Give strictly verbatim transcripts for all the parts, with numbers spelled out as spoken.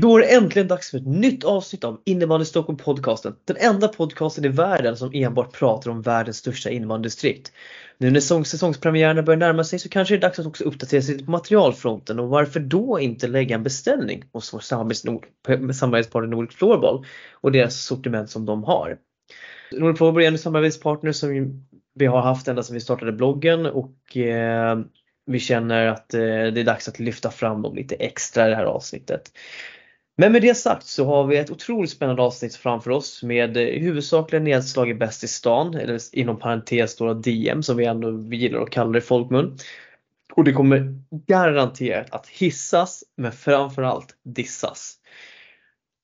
Då är det äntligen dags för ett nytt avsnitt av Innebandy Stockholm-podcasten. Den enda podcasten i världen som enbart pratar om världens största innebandydistrikt. Nu när säsongspremiärerna börjar närma sig så kanske det är dags att också uppdatera sig på materialfronten. Och varför då inte lägga en beställning hos vår samarbetspartner Nordic Floorball och deras sortiment som de har. Nordic Floorball är en samarbetspartner som vi har haft ända sedan vi startade bloggen. Och... Eh, Vi känner att eh, det är dags att lyfta fram dem lite extra i det här avsnittet. Men med det sagt så har vi ett otroligt spännande avsnitt framför oss med eh, huvudsakligen nedslag i bäst i stan, eller inom parentes stora D M som vi ändå vi gillar att kalla det i folkmun. Och det kommer garanterat att hissas, men framförallt dissas.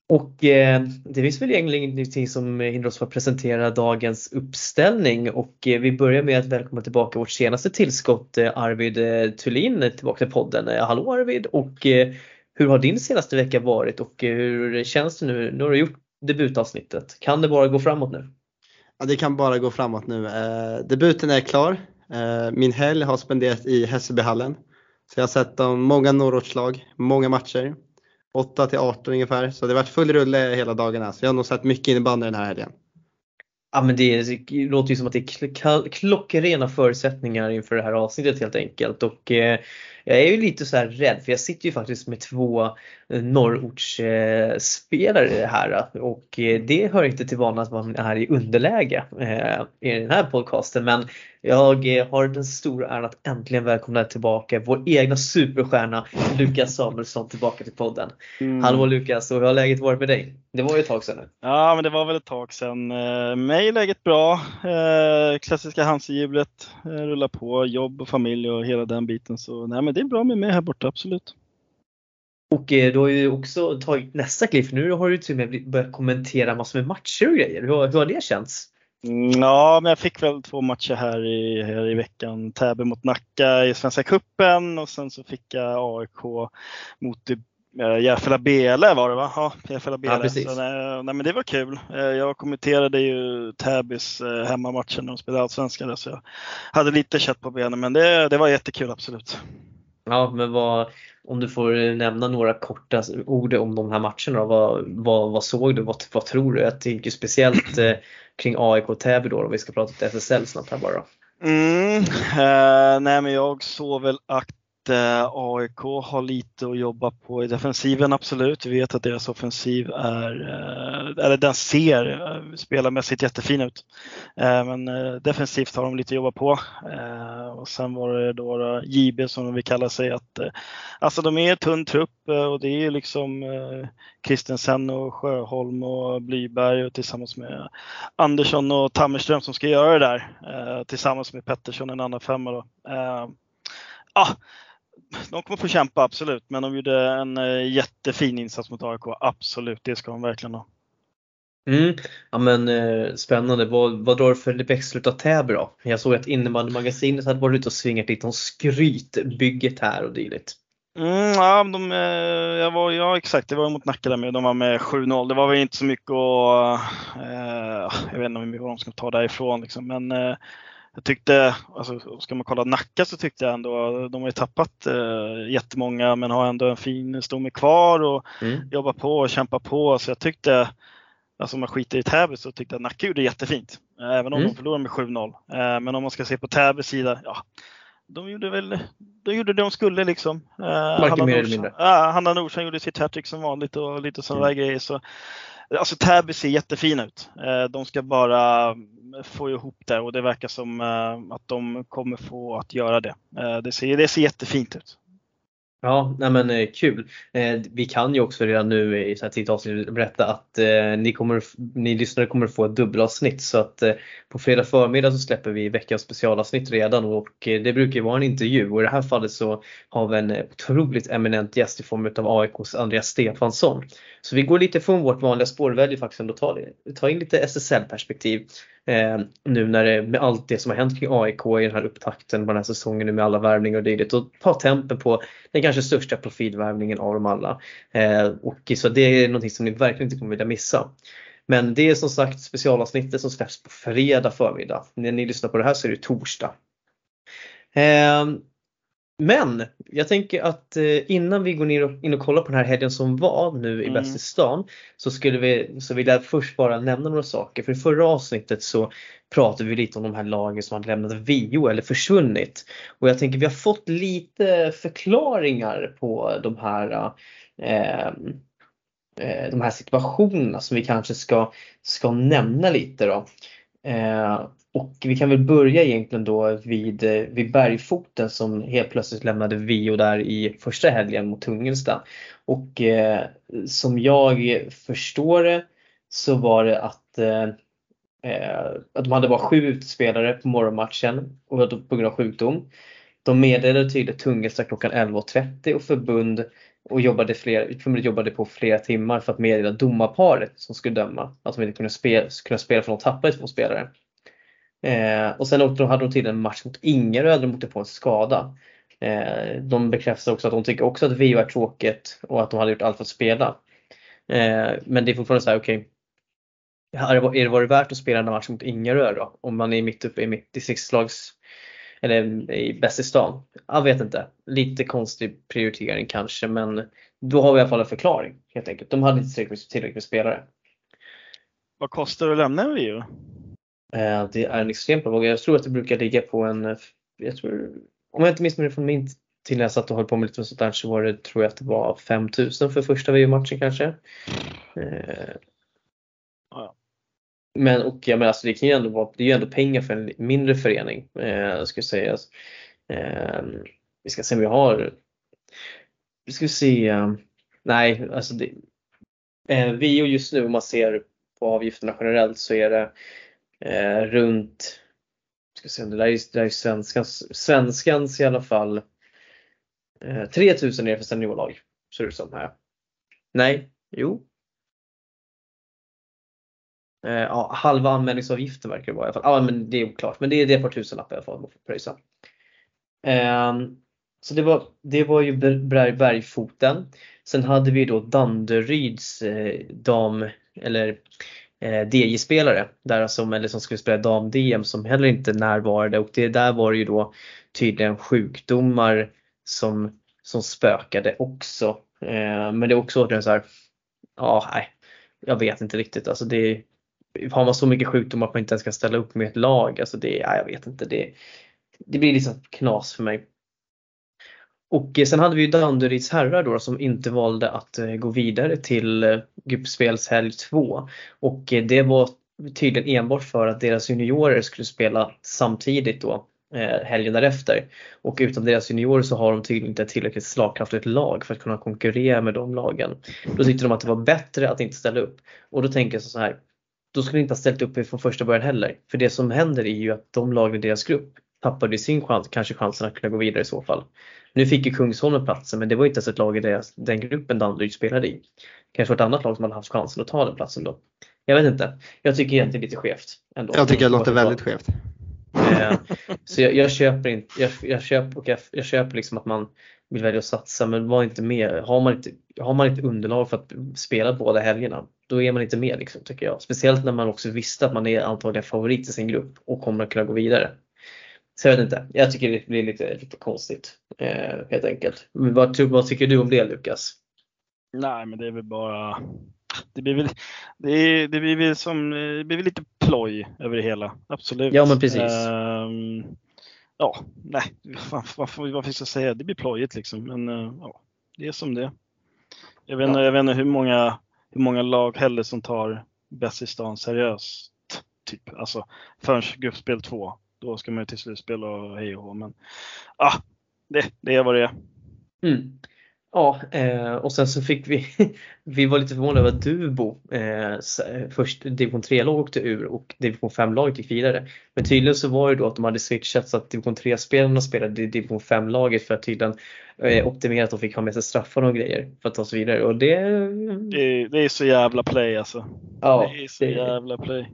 Och eh, det finns väl egentligen ingenting som hindrar oss för att presentera dagens uppställning. Och eh, vi börjar med att välkomna tillbaka vårt senaste tillskott eh, Arvid eh, Tullin tillbaka till podden. Eh, hallå Arvid, och eh, hur har din senaste vecka varit och eh, hur känns det nu? Nu har du gjort debutavsnittet. Kan det bara gå framåt nu? Ja, det kan bara gå framåt nu. Eh, debuten är klar. Eh, min helg har spenderat i Hässelbyhallen. Så jag har sett de många norrortslag, många matcher. åtta till arton ungefär. Så det har varit full rulle hela dagarna. Så jag har nog sett mycket innebandy den här helgen. Ja, men det, det låter ju som att det är klockrena förutsättningar inför det här avsnittet helt enkelt. Och eh, jag är ju lite så här rädd. För jag sitter ju faktiskt med två norrortsspelare eh, här. Och eh, det hör inte till vana att man är i underläge eh, i den här podcasten. Men jag eh, har den stora äran att äntligen välkomna tillbaka vår egna superstjärna Lukas Samuelsson tillbaka till podden. Mm. Hallå Lukas, och hur har läget varit med dig? Det var ju ett tag sedan nu. Ja, men det var väl ett tag sedan. Eh, mig är läget bra. Eh, klassiska Hansi-hjulet eh, rullar på. Jobb och familj och hela den biten. Så nej, men det är bra med mig här borta, absolut. Och eh, du har ju också tagit nästa klipp. Nu har du till och med börjat kommentera massor med matcher och grejer. Hur, hur har det känts? Ja, men jag fick väl två matcher här i, här i veckan. Täby mot Nacka i Svenska cupen. Och sen så fick jag A I K mot äh, Järfälla Bele var det va? Ja, Järfälla Bele. Ja, precis. Så, nej, nej, men det var kul. Jag kommenterade ju Täbys äh, hemmamatcher när de spelade allsvenskan. Så jag hade lite kött på benen. Men det, det var jättekul, absolut. Ja, men vad, om du får nämna några korta ord om de här matcherna, vad, vad, vad såg du, vad, vad tror du? Jag tänker speciellt eh, kring A I K och Täby då, om vi ska prata om S S L snabbt här bara. Mm, eh, nej, men jag såg väl att eh, A I K har lite att jobba på i defensiven, absolut. Vi vet att deras offensiv är, eh, eller den ser eh, spelarmässigt jättefin ut. Eh, men eh, defensivt har de lite att jobba på. Eh, och sen var det då J B som de vill kalla sig, att eh, alltså de är en tunn trupp eh, och det är liksom eh, Kristensen och Sjöholm och Blyberg och tillsammans med Andersson och Tammerström som ska göra det där eh, tillsammans med Pettersson, en annan femma då. Eh, ah, de kommer få kämpa, absolut, men de gjorde en eh, jättefin insats mot A I K, absolut, det ska de verkligen ha. Mm. Ja, men eh, spännande. Vad, vad drar du för det växtlut av Täby då? Jag såg att innebandymagasinet hade varit ute och svingat lite om skrytbygget här och dylikt. Mm, ja, de, jag var, ja, exakt. Det var mot Nacka där med. De var med sju noll. Det var väl inte så mycket att... Eh, jag vet inte hur de ska ta därifrån liksom. Men... Eh, Jag tyckte, alltså, ska man kolla Nacka så tyckte jag ändå, de har ju tappat eh, jättemånga men har ändå en fin stomme kvar och mm. jobbar på och kämpar på. Så jag tyckte, alltså om man skiter i Täby så tyckte jag Nacka gjorde jättefint. Även om mm. de förlorade med sju noll. Eh, men om man ska se på Täbys sida, ja, de gjorde väl, de gjorde det de skulle liksom. Eh, Hanna, Norsson, eh, Hanna Norsson gjorde sitt hattrick som vanligt och lite sådana mm. grejer så. Alltså Täby ser jättefin ut. De ska bara få ihop det och det verkar som att de kommer få att göra det. Det ser, det ser jättefint ut. Ja, nej men kul. Vi kan ju också redan nu i så här tidigt avsnitt berätta att ni, kommer, ni lyssnare kommer få ett dubbelavsnitt. Så att på fredag förmiddag så släpper vi veckans specialavsnitt redan. Och det brukar ju vara en intervju. Och i det här fallet så har vi en otroligt eminent gäst i form av A I K:s Andreas Stefansson. Så vi går lite från vårt vanliga spår. Väljer faktiskt ändå ta, ta in lite S S L-perspektiv. Eh, nu när det, med allt det som har hänt kring A I K i den här upptakten på den här säsongen nu med alla värvningar och dylikt, och ta tempen på den kanske största profilvärvningen av dem alla eh, och så det är någonting som ni verkligen inte kommer vilja missa. Men det är som sagt specialavsnittet som släpps på fredag förmiddag. När ni lyssnar på det här så är det torsdag. eh, Men jag tänker att innan vi går ner och, in och kollar på den här helgen som var nu i mm. Västerstan, så skulle vi så vill jag först bara nämna några saker. För i förra avsnittet så pratade vi lite om de här lagen som hade lämnat Vio eller försvunnit. Och jag tänker vi har fått lite förklaringar på de här eh, de här situationerna som vi kanske ska, ska nämna lite då. Eh, och vi kan väl börja egentligen då vid, vid Bergfoten som helt plötsligt lämnade Vio där i första helgen mot Tungelsta. Och eh, som jag förstår det så var det att, eh, att de hade bara sju utspelare på morgonmatchen och på grund av sjukdom. De meddelade tydligt Tungelsta klockan elva och trettio och förbund och jobbade, flera, förbundet jobbade på flera timmar för att meddela domarparet som skulle döma att de inte kunde spela, kunde spela för de tappade två spelare. Eh, och sen åter hade de till en match mot Ingarö där de åkte på en skada. Eh, de bekräftade också att de tycker också att Vio är tråkigt och att de hade gjort allt för att spela. Eh, men det är fortfarande så här, okej. Okay, är det varit värt att spela en match mot Ingarö då? Om man är mitt uppe i mitt distriktslags... Eller i Västerstan. Jag vet inte. Lite konstig prioritering kanske. Men då har vi i alla fall en förklaring. Helt enkelt. De hade inte tillräckligt, tillräckligt med spelare. Vad kostar det att lämna en Vio? Eh, det är en extremt bra. Jag tror att det brukar ligga på en... Jag tror, om jag inte minns mig från min till när jag satt och höll på med lite sånt där. Så var det, tror jag att det var fem tusen för första Vio-matchen kanske. Eh, ja. Men och jag menar, alltså, det kan ju ändå vara, det är ju ändå pengar för en mindre förening. Eh, ska säga. Eh, vi ska se om vi har. Vi ska se. Eh, nej, alltså det, eh, Vio just nu om man ser på avgifterna generellt så är det eh, runt. Ska se, det där är, det där är svenskans, svenskans i alla fall. Eh, tre tusen är för seniorlag. Ser det som här. Nej, jo. Eh, ja, halva anmälningsavgiften verkar det vara i alla fall. Ja, men det är oklart. Men det är det par tusenlappar i alla fall att pröjsa. Eh, så det var, det var ju Berg, Bergfoten. Sen hade vi då Danderyds eh, dam eller eh, D J-spelare där som, eller som skulle spela dam-D M som heller inte närvarade. Och det där var det ju då tydligen sjukdomar som, som spökade också. Eh, men det är också återigen så här, ja nej, jag vet inte riktigt. Alltså det är har man så mycket sjukdomar att man inte ens kan ställa upp med ett lag. Alltså det, ja, jag vet inte. Det, det blir liksom knas för mig. Och sen hade vi ju Danderyds herrar då som inte valde att gå vidare till gruppspelshelg två. Och det var tydligen enbart för att deras juniorer skulle spela samtidigt då helgen därefter. Och utan deras juniorer så har de tydligen inte tillräckligt slagkraftigt lag för att kunna konkurrera med de lagen. Då tyckte de att det var bättre att inte ställa upp. Och då tänker jag så här. Då skulle de inte ha ställt upp från första början heller. För det som händer är ju att de lagen i deras grupp tappade sin chans, kanske chansen att kunna gå vidare i så fall. Nu fick ju Kungsholmen platsen, men det var inte ens ett lag i deras, den gruppen Danderyd spelade i. Kanske ett annat lag som hade haft chansen att ta den platsen då. Jag vet inte. Jag tycker egentligen det är lite skevt. Ändå. Jag tycker det låter väldigt skevt. Så jag, jag köper inte. Jag, jag, köper, och jag, jag köper liksom att man vill välja att satsa, men var inte med. Har man inte, har man inte underlag för att spela båda helgerna, då är man inte med liksom, tycker jag. Speciellt när man också visste att man är antagligen favorit i sin grupp och kommer att kunna gå vidare. Så jag vet inte. Jag tycker det blir lite, lite konstigt eh, helt enkelt. Men vad, vad tycker du om det, Lukas? Nej, men det är väl bara det blir väl det, är, det blir väl som det blir väl lite ploj över det hela. Absolut. Ja, men precis. Um, ja, nej, vad vad vad fick jag säga? Det blir plojigt liksom, men uh, ja, det är som det. Jag vet inte, ja. jag vet inte hur många hur många lag heller som tar bäst i stan seriöst typ, alltså förrän gruppspel två, då ska man ju till slutspel och hej och hå, men ah, det det är vad det är. Mm. Ja, eh, och sen så fick vi, vi var lite förvånade över att Dubbo, eh, först Division tre-lag åkte ur och Division fem-laget gick vidare. Men tydligen så var det då att de hade switchat så att Division tre-spelarna spelade i Division fem-laget för att tydligen eh, optimera att de fick ha med sig straffar och grejer för att ta sig vidare. Och det... Det, det är så jävla play alltså. Ja, det är så det... jävla play.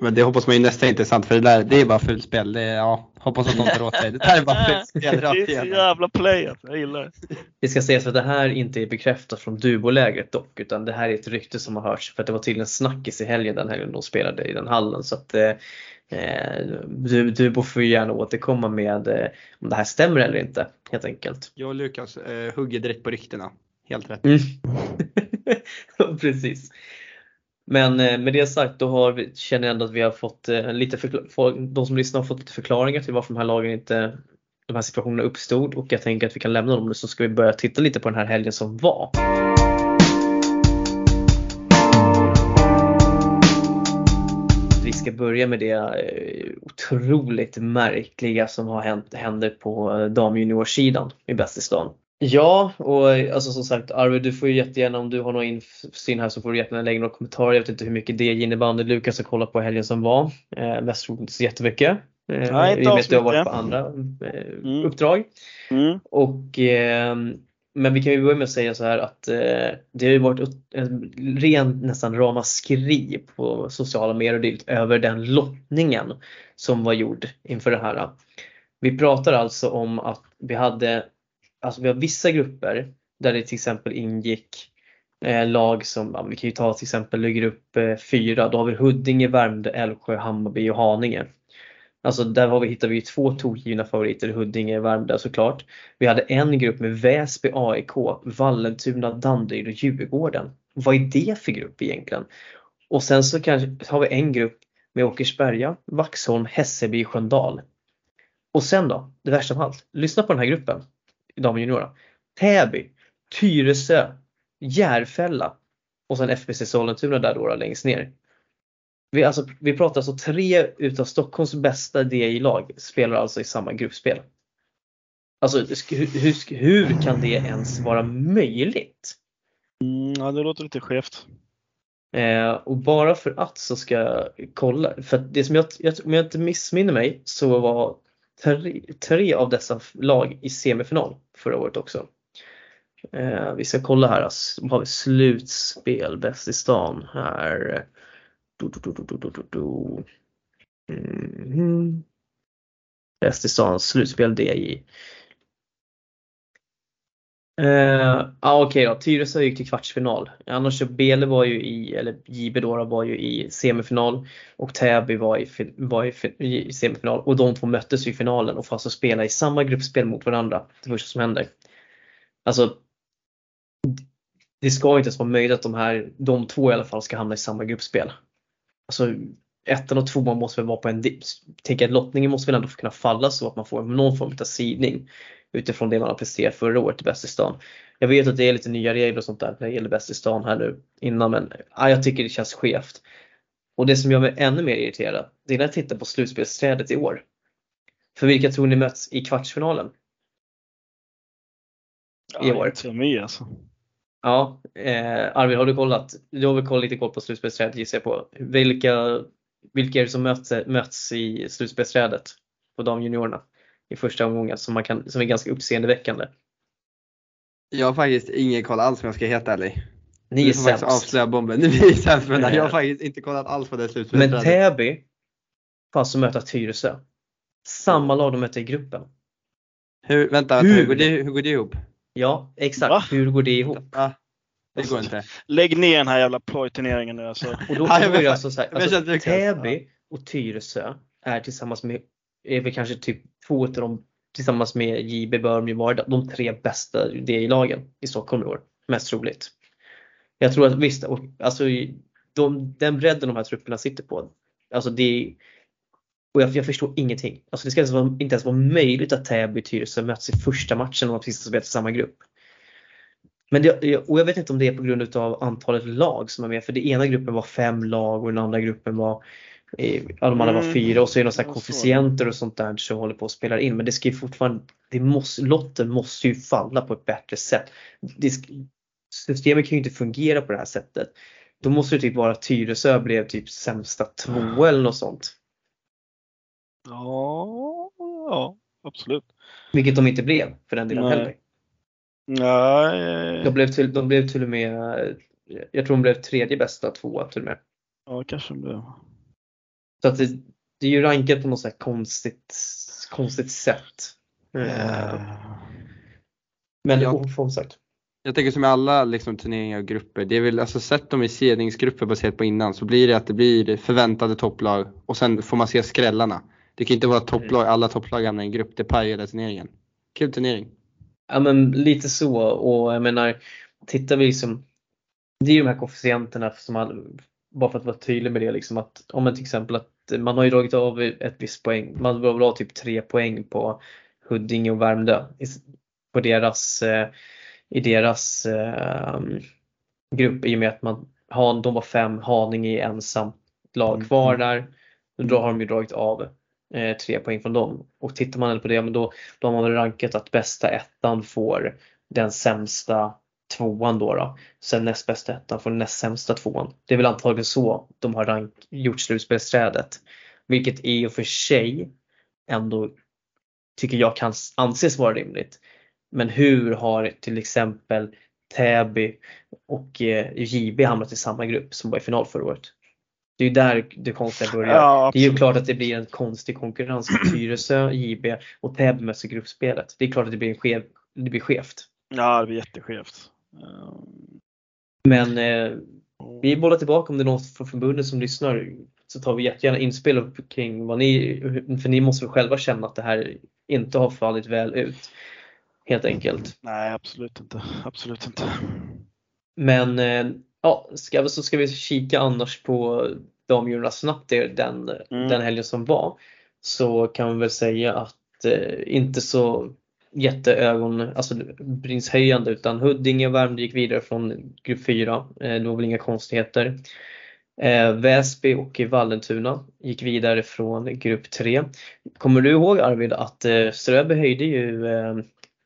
Men det hoppas man ju nästan är intressant för det där, det är bara fullspel. Det, ja, Hoppas att de tar åt dig. Det här är bara spelrat igen. Det är så jävla player. Jag gillar det. Det ska sägas att det här inte är bekräftat från Dubbo-lägret dock. Utan det här är ett rykte som har hörts. För att det var till en snackis i helgen den helgen de spelade i den hallen. Så att eh, Dubbo får gärna återkomma med eh, om det här stämmer eller inte. Helt enkelt. Jag och Lukas eh, hugger direkt på ryktena. Helt rätt. Mm. Precis. Men med det sagt, då har vi, känner jag ändå att vi har fått lite förkla- de som lyssnar har fått lite förklaringar till varför de här lagen inte, de här situationerna uppstod. Och jag tänker att vi kan lämna dem nu, så ska vi börja titta lite på den här helgen som var. Vi ska börja med det otroligt märkliga som har hänt händer på damjuniorsidan i Bästistan. Ja, och alltså som sagt, Arvid, du får ju jättegärna, om du har någon insyn här så får du jättegärna lägga några kommentarer. Jag vet inte hur mycket det innebandy Lukas har kollat på helgen som var. Eh, mest inte så jättemycket. Eh, Nej, inte alls mycket. Jag har varit på andra eh, mm. uppdrag. Mm. Och, eh, men vi kan ju börja med att säga så här att eh, det har ju varit en ren nästan ramaskri på sociala medier över den lottningen som var gjord inför det här. Vi pratar alltså om att vi hade... Alltså vi har vissa grupper där det till exempel ingick eh, lag som, ja, vi kan ju ta till exempel grupp eh, fyra. Då har vi Huddinge, Värmdo, Älvsjö, Hammarby och Haninge. Alltså där har vi, hittar vi ju två togivna favoriter, Huddinge och Värmdo såklart. Vi hade en grupp med Väsby, A I K, Vallentuna, Danderyd och Djurgården. Vad är det för grupp egentligen? Och sen så kanske har vi en grupp med Åkersberga, Vaxholm, Hässelby och Sjöndal. Och sen då, det värsta av allt, lyssna på den här gruppen. Damjuniora, Täby, Tyresö, Järfälla och sen F B C Sollentuna där då längst ner. Vi, alltså, vi pratar alltså tre utav Stockholms bästa D I-lag spelar alltså i samma gruppspel. Alltså hur, hur, hur kan det ens vara möjligt? Mm, ja, det låter lite skevt. Eh, och bara för att så ska jag kolla. För det som jag, jag, om jag inte missminner mig så var... Tre, tre av dessa lag i semifinal förra året också. Eh, vi ska kolla här. Alltså, har vi slutspel bäst i stan här. Du, du, du, du, du, du, du. Mm. Bäst i stan, slutspel D J. Eh, ah, Okej okay då, Tyresö gick till kvartsfinal. Annars så Bele var ju i, eller J B Dora var ju i semifinal. Och Täby var i, var i, i semifinal. Och de två möttes i finalen och får alltså spela i samma gruppspel mot varandra. Det första som händer. Alltså, det ska ju inte ens vara möjligt att de här, de två i alla fall, ska hamna i samma gruppspel. Alltså ettan och tvåan måste väl vara på en dips. Tänk att lottningen måste väl ändå kunna falla så att man får någon form av sidning utifrån det man har presterat förra året i bäst i stan. Jag vet att det är lite nya regler och sånt där när det gäller bäst i stan här nu innan, men ja, jag tycker det känns skevt. Och det som gör mig ännu mer irriterad, det är när jag tittar på slutspelsträdet i år. För vilka tror ni möts i kvartsfinalen? Ja, i år. Inte med, alltså. Ja, eh, Arvid, har du kollat? Du har väl kollat lite koll på slutspelsträdet, gissar jag på. Vilka, vilka är det som möts, möts i slutspelsträdet på de juniorerna? I första omgången som, man kan, som är ganska uppseendeväckande. Jag har faktiskt ingen koll alls, om jag ska heta ärlig. Ni är sämst. Avslöja bomben. Ni är sämst, men jag har faktiskt inte kollat alls på det slutspelet. Men Täby får alltså möta Tyresö. Samma lag de möter i gruppen. Hur, vänta, hur? Hur, går det, hur går det ihop? Ja, exakt. Va? Hur går det ihop? Ja, det går inte. Lägg ner den här jävla plojturneringen nu. Alltså. Och då får vi alltså så här. Alltså, Täby och Tyresö är tillsammans med... är väl kanske typ två av dem tillsammans med J B Börmjö var de tre bästa D I-lagen i Stockholm i år, mest troligt. Jag tror att visst, och, alltså, de, den bredden de här trupperna sitter på, alltså det, och jag, jag förstår ingenting. Alltså det ska alltså vara, inte ens vara möjligt att Täby och Tyresö möts i första matchen när de precis spelat i samma grupp. Men det, och jag vet inte om det är på grund av antalet lag som är med, för det ena gruppen var fem lag och den andra gruppen var I, alla de andra var fyra, och så är det några koefficienter och sånt där som håller på att spela in. Men det ska ju fortfarande, det måste, lotten måste ju falla på ett bättre sätt. Det ska, systemet kan ju inte fungera på det här sättet. Då måste det typ vara Tyresö blev typ sämsta två eller något sånt. Ja, ja, absolut. Vilket de inte blev för den delen. Nej. Heller. Nej. De blev, till, de blev till och med, jag tror de blev tredje bästa tvåa till och med. Ja, kanske de blev. Så att det, det är ju rankat på något så här konstigt, konstigt sätt. Uh, men jag, ofrånsagt. Jag tänker som i alla liksom, turneringar och grupper, det är väl alltså sett dem i sedningsgrupper baserat på innan, så blir det att det blir förväntade topplag och sen får man se skrällarna. Det kan inte vara topplag, alla topplag hamnar i en grupp, det pajar turneringen. Kul turnering. Ja men lite så, och jag menar tittar vi liksom, det är ju de här koefficienterna som man, bara för att vara tydlig med det liksom, att om man till exempel att man har ju dragit av ett visst poäng, man vill ha typ tre poäng på Huddinge och Värmdö på deras i deras um, grupp, i och med att man han, de var fem, Haninge är ensam lag kvar där, och då har de ju dragit av eh, tre poäng från dem, och tittar man på det, men då, då har man väl rankat att bästa ettan får den sämsta tvåan då, då. Sen näst bästa ettan får näst sämsta tvåan. Det är väl antagligen så de har rank, gjort slutspelsträdet, vilket är och för sig ändå tycker jag kan anses vara rimligt. Men hur har till exempel Täby och eh, J B hamnat i samma grupp som var i final förra året? Det är ju där det konstiga börjar. Ja, det är ju klart att det blir en konstig konkurrens med Tyresö, J B och Täby möts i gruppspelet. Det är klart att det blir, en skev, det blir skevt. Ja, det blir jätteskevt. Um... Men eh, vi bollar tillbaka om det är något från förbundet som lyssnar. Så tar vi jättegärna inspel upp kring vad ni, för ni måste väl själva känna att det här inte har fallit väl ut. Helt enkelt. Nej, absolut inte. Absolut inte. Men ja, ska vi, så ska vi kika annars på damjurorna snabbt den, mm. den helgen som var. Så kan vi väl säga att eh, inte så jätteögon, alltså brinshöjande, utan Huddinge och Värmdö gick vidare från grupp fyra. Eh, det var väl inga konstigheter. Eh, Väsby och Vallentuna gick vidare från grupp tre. Kommer du ihåg, Arvid, att eh, Ströbe höjde ju... Eh,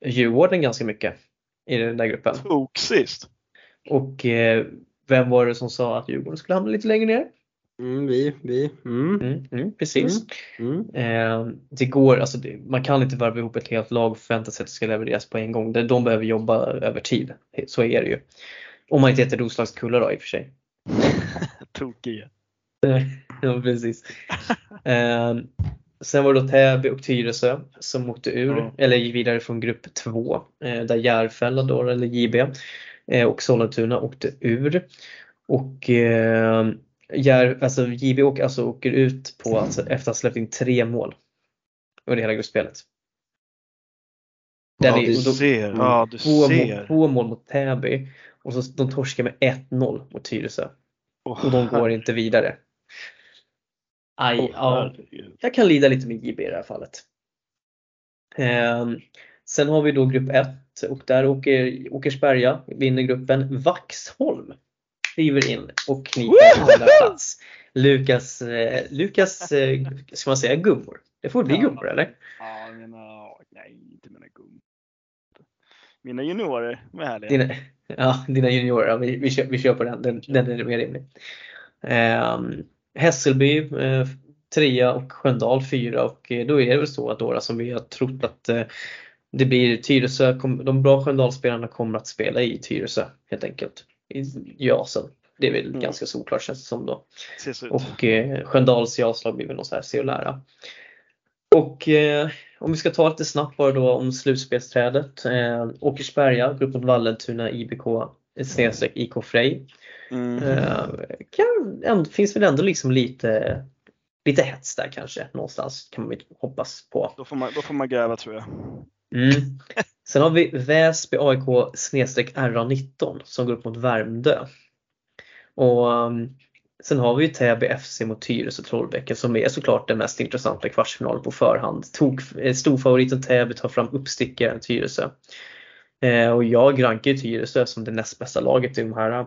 Djurgården ganska mycket i den där gruppen. Tok sist. Och eh, vem var det som sa att Djurgården skulle hamna lite längre ner? Mm, vi, vi. Mm. Mm, mm, precis. Mm. Mm. Eh, det går, alltså, det, man kan inte varva ihop ett helt lag och förvänta sig att det ska levereras på en gång. De behöver jobba över tid. Så är det ju. Om man inte heter Roslagskulla då i och för sig. Tokiga. Ja, precis. Eh, Sen var det då Täby och Tyresö som åkte ur, mm. eller gick vidare från grupp två, eh, där Järfälla då, eller J B eh, och Sollentuna åkte ur. Och eh, Jär, alltså, J B åker, alltså, åker ut på, alltså, efter att ha släppt in tre mål under hela gruppspelet. Där ja, du då, ser. Ja, du två, ser. Mål, två mål mot Täby, och så de torskar med ett noll mot Tyresö. Oh, och de går inte vidare. Aj, oh, ja. Jag kan lida lite med J B i det här fallet. eh, Sen har vi då grupp ett, och där åker Åkersberga vinner gruppen. Vaxholm skriver in och kniper andra plats. Lukas, eh, Lukas eh, ska man säga gummor? Det får bli gummor, eller? Ja, mina, nej, inte mina gummor. Mina juniorer med härliga. Dina, ja, dina juniorer, ja, vi, vi, kör, vi kör på den, den, den är mer rimlig. eh, Hässelby eh, trea och Sjöndal fyra, och eh, då är det väl så att då, som vi har trott att eh, det blir Tyresö, kom, de bra Sköndalspelarna kommer att spela i Tyresö helt enkelt. I, ja, så det är väl mm. ganska såklart, känns det som då. Och eh, Sköndals jaslag blir väl något så här se och lära. Och eh, om vi ska ta lite snabbt bara då om slutspelsträdet. Eh, Åkersberga, gruppen Vallentuna, I B K snedstreck I K Frej. Mm. Uh, kan, änd, finns väl ändå liksom lite lite hets där kanske någonstans, kan man hoppas på. Då får man, då får man gräva, tror jag. Mm. Sen har vi Väsby A I K snedstreck R nitton som går upp mot Värmdö. Och um, sen har vi ju Täby F C mot Tyresö och Trollbäcken, som är såklart den mest intressanta kvartsfinalen på förhand. Tog, storfavoriten Täby tar fram uppstickaren Tyresö. Uh, och jag rankar ju Tyresö som det näst bästa laget i de här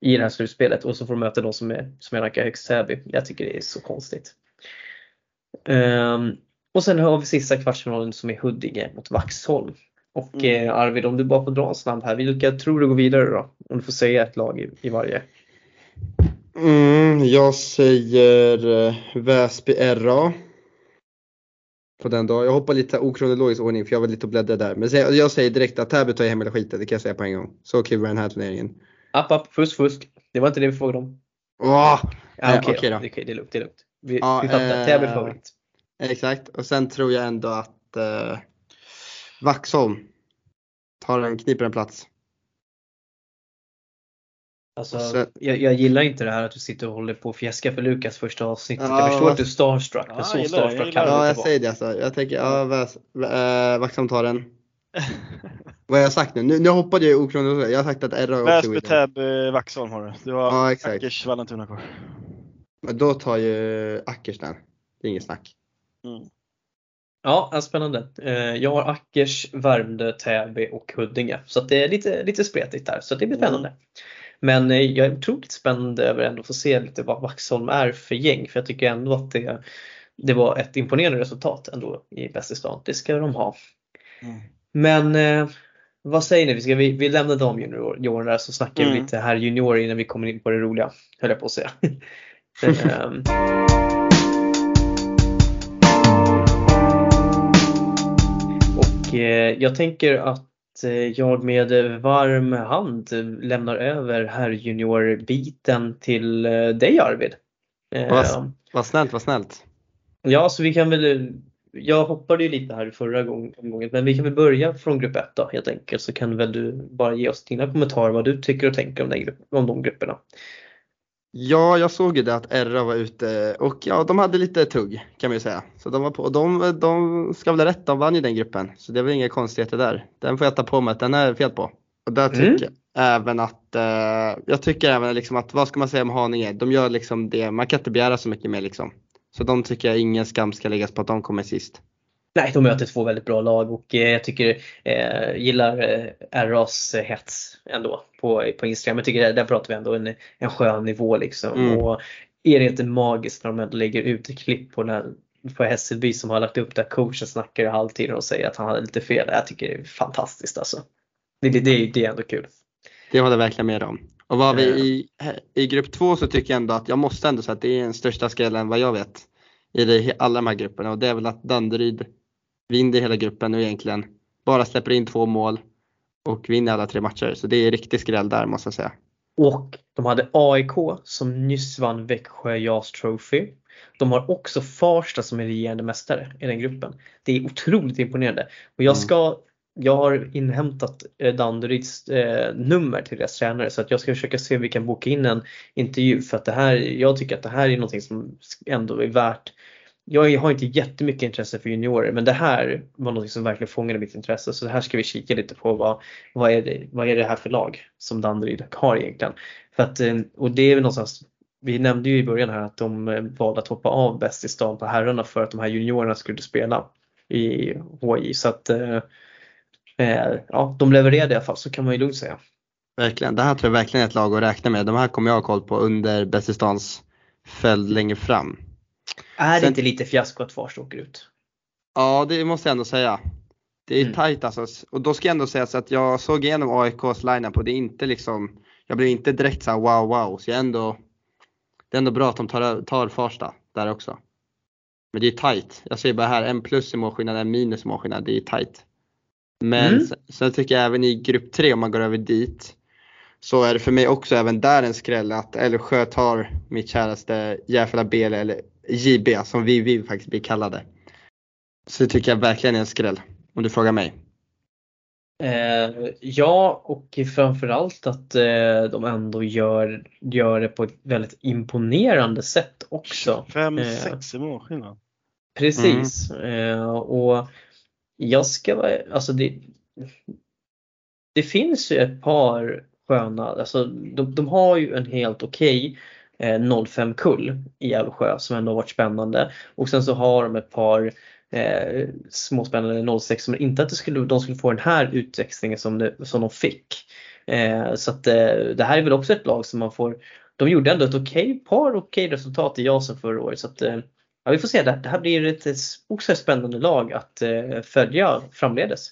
i det här slutspelet, och så får de möta de som är, som är rankar högst, Täby. Jag tycker det är så konstigt. um, Och sen har vi sista kvartsfinalen som är Huddinge mot Vaxholm. Och mm. eh, Arvid, om du bara får dra en snabb här, vilka tror du går vidare då? Om du får säga ett lag i, i varje. mm, Jag säger Väsby R A på den dag. Jag hoppar lite okronologisk ordning för jag var lite och bläddra där. Men jag säger direkt att Täby tar hem hela skiten. Det kan jag säga på en gång. Så kliver den här turneringen. App, app, fusk, fusk. Det var inte det vi frågade om. Åh! Ah, Okej okay, okay, okay, det är lugnt, det är lugnt. Vi, ja, vi fattar, Täby eh, favorit. Exakt, och sen tror jag ändå att eh, Vaxholm tar en, kniper en plats. Alltså, så, jag, jag gillar inte det här att du sitter och håller på och fjäska för Lukas första avsnittet. Ja, jag förstår att du är starstruck, men ja, så gillar, starstruck jag kan ja, jag säger det alltså. Jag tänker, ja, väs, äh, Vaxholm tar den. Vad har jag sagt nu? Nu, nu hoppade jag i okronan. Jag har sagt att R A Väsby, Täby, Vaxholm har du. Du har ja, Åkers, Vallentuna kvar. Men då tar ju Åkers den. Det är inget snack. Mm. Ja, spännande. Jag har Åkers, Värmdö, Täby och Huddinge. Så att det är lite, lite spretigt där. Så det blir spännande. Mm. Men jag är otroligt spänd över ändå att få se lite vad Vaxholm är för gäng. För jag tycker ändå att det, det var ett imponerande resultat ändå i bästa stan. Det ska de ha. Mm. Men eh, vad säger ni? Vi, ska, vi, vi lämnar de juniorerna så snackar mm. vi lite här juniorer innan vi kommer in på det roliga. Höll jag på att säga. um. Och eh, jag tänker att jag med varm hand lämnar över här juniorbiten till dig, Arvid. Vad, vad snällt, vad snällt. Ja, så vi kan väl, jag hoppade ju lite här förra gången, men vi kan väl börja från grupp ett då, helt enkelt. Så kan väl du bara ge oss dina kommentarer, vad du tycker och tänker om, den, om de grupperna. Ja, jag såg ju det att R A var ute och ja, de hade lite tugg kan man ju säga. Så de var på, och de, de ska väl rätt, de vann ju den gruppen. Så det var inga konstigheter där. Den får jag ta på mig att den är fel på. Och där tycker mm. jag även att, eh, jag tycker även liksom att, vad ska man säga om Haninge? De gör liksom det, man kan inte begära så mycket mer liksom. Så de tycker jag ingen skam ska läggas på att de kommer sist. Nej, de möter två väldigt bra lag och eh, jag tycker eh, gillar eh, R A:s eh, hets ändå på, på Instagram. Jag tycker där, där pratar vi ändå en, en skön nivå liksom. Mm. Och är det inte magiskt när de ändå lägger ut ett klipp på, här, på Hässelby som har lagt upp där coachen snackar i halvtiden och säger att han hade lite fel. Jag tycker det är fantastiskt alltså. Det, det, det, det är ändå kul. Det håller verkligen med om. Och vad vi i, i grupp två så tycker jag ändå att jag måste ändå säga att det är den största skrällen vad jag vet i det, alla de här grupperna. Och det är väl att Danderyd vinner hela gruppen och egentligen bara släpper in två mål och vinner alla tre matcher. Så det är riktigt skräll där måste jag säga. Och de hade A I K som nyss vann Växjö Jas Trophy. De har också Farsta som är regerande mästare i den gruppen. Det är otroligt imponerande. Och jag ska... Mm. Jag har inhämtat Danderyds eh, nummer till deras tränare så att jag ska försöka se om vi kan boka in en intervju för att det här, jag tycker att det här är någonting som ändå är värt. Jag har inte jättemycket intresse för juniorer men det här var något som verkligen fångade mitt intresse så det här ska vi kika lite på vad, vad, är, det, vad är det här för lag som Danderyd har egentligen. För att, och det är väl någonstans, vi nämnde ju i början här att de valde att hoppa av bäst i stan på herrarna för att de här juniorerna skulle spela i H J så att ja, de levererade i alla fall så kan man ju lugnt säga. Verkligen, det här tror jag verkligen är ett lag att räkna med. De här kommer jag ha koll på under Bästestans följd längre fram. Är det inte lite fiasko att Farsta åker ut? Ja, det måste jag ändå säga. Det är mm. tajt alltså. Och då ska jag ändå säga så att jag såg igenom A I K:s lineup och det är inte liksom, jag blev inte direkt så här wow wow. Så jag ändå, det är ändå bra att de tar, tar Farsta där också. Men det är tajt. Jag säger bara här, en plus i målskillnad, en minus i målskillnad. Det är tajt. Men mm. sen tycker jag även i grupp tre om man går över dit så är det för mig också även där en skräll att Älvsjö tar mitt käraste Järfälla B L eller J B som vi, vi faktiskt blir kallade. Så det tycker jag verkligen är en skräll om du frågar mig. Eh, ja och framförallt att eh, de ändå gör, gör det på ett väldigt imponerande sätt också. fem sex eh, i målskillnad. Precis mm. eh, och jag ska vara, alltså det, det finns ju ett par sköna, alltså de, de har ju en helt okej eh, noll fem kull i Älvsjö som ändå har varit spännande. Och sen så har de ett par eh, småspännande noll sex som inte att det skulle, de skulle få den här utväxlingen som, det, som de fick. Eh, så att eh, det här är väl också ett lag som man får, de gjorde ändå ett okej, par okej resultat i Jasen förra året så att eh, ja, vi får se. Det här blir ett också spännande lag att följa framledes.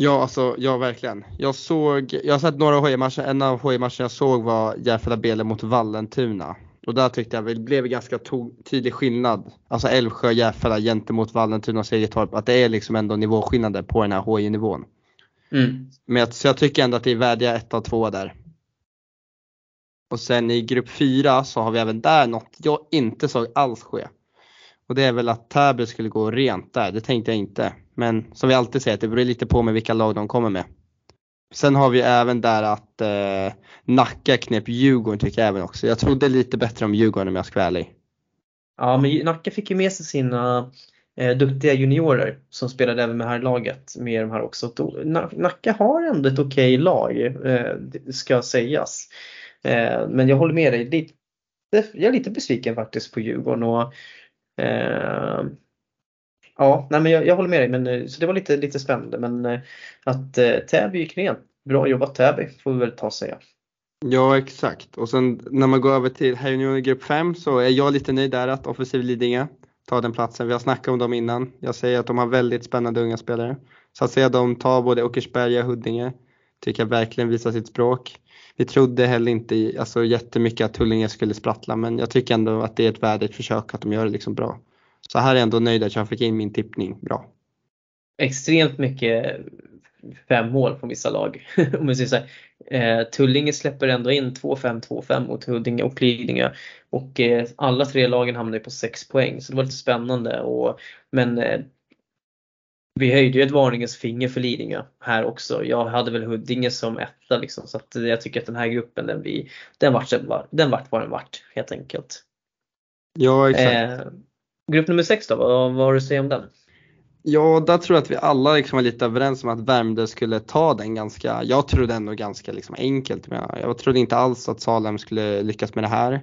Ja, alltså, ja verkligen. Jag såg, jag har sett några H J-matcher. En av H J-matcherna jag såg var Järfälla B L mot Vallentuna. Och där tyckte jag det blev ganska to- tydlig skillnad. Alltså Älvsjö Järfälla gentemot Vallentuna och Segertorp. Att det är liksom ändå nivåskillnader på den här H J-nivån. Mm. Men jag, så jag tycker ändå att det är värdiga ett av två där. Och sen i grupp fyra så har vi även där något jag inte såg alls ske. Och det är väl att Täby skulle gå rent där. Det tänkte jag inte. Men som vi alltid säger, det beror lite på med vilka lag de kommer med. Sen har vi även där att eh, Nacka knep Djurgården, tycker jag även också. Jag trodde lite bättre om Djurgården om jag ska vara ärlig. Ja, men Nacka fick ju med sig sina eh, duktiga juniorer som spelade även med här laget. Med de här också. Nacka har ändå ett okej lag, eh, ska sägas. Eh, men jag håller med dig. Jag är lite besviken faktiskt på Djurgården och... Uh, ja, nej, men jag, jag håller med dig, men, så det var lite, lite spännande. Men uh, att uh, Täby gick ner. Bra jobbat Täby, får vi väl ta och säga. Ja, exakt. Och sen när man går över till Herrjunion i grupp fem, så är jag lite nöjd där att offensiv Lidingö tar den platsen. Vi har snackat om dem innan. Jag säger att de har väldigt spännande unga spelare. Så att säga, de tar både Åkersberga och Huddinge. Tycker jag verkligen visar sitt språk. Vi trodde heller inte alltså, jättemycket att Tullinge skulle sprattla. Men jag tycker ändå att det är ett värdigt försök att de gör det liksom bra. Så här är jag ändå nöjd att jag fick in min tippning bra. Extremt mycket fem mål från vissa lag. Om man säger så här, eh, Tullinge släpper ändå in två fem två fem mot Huddinge och Lidingö. Och eh, alla tre lagen hamnade på sex poäng. Så det var lite spännande. Och, men... Eh, Vi höjde ju ett varningens finger för Lidingö här också. Jag hade väl Huddinge som etta liksom. Så att jag tycker att den här gruppen, den, vi, den, vart, den vart var den vart helt enkelt. Ja, exakt. Eh, grupp nummer sex då, vad, vad har du att säga om den? Ja, där tror jag att vi alla liksom var lite överens om att Värmdö skulle ta den ganska, jag trodde ändå ganska liksom enkelt. Men jag, jag trodde inte alls att Salem skulle lyckas med det här.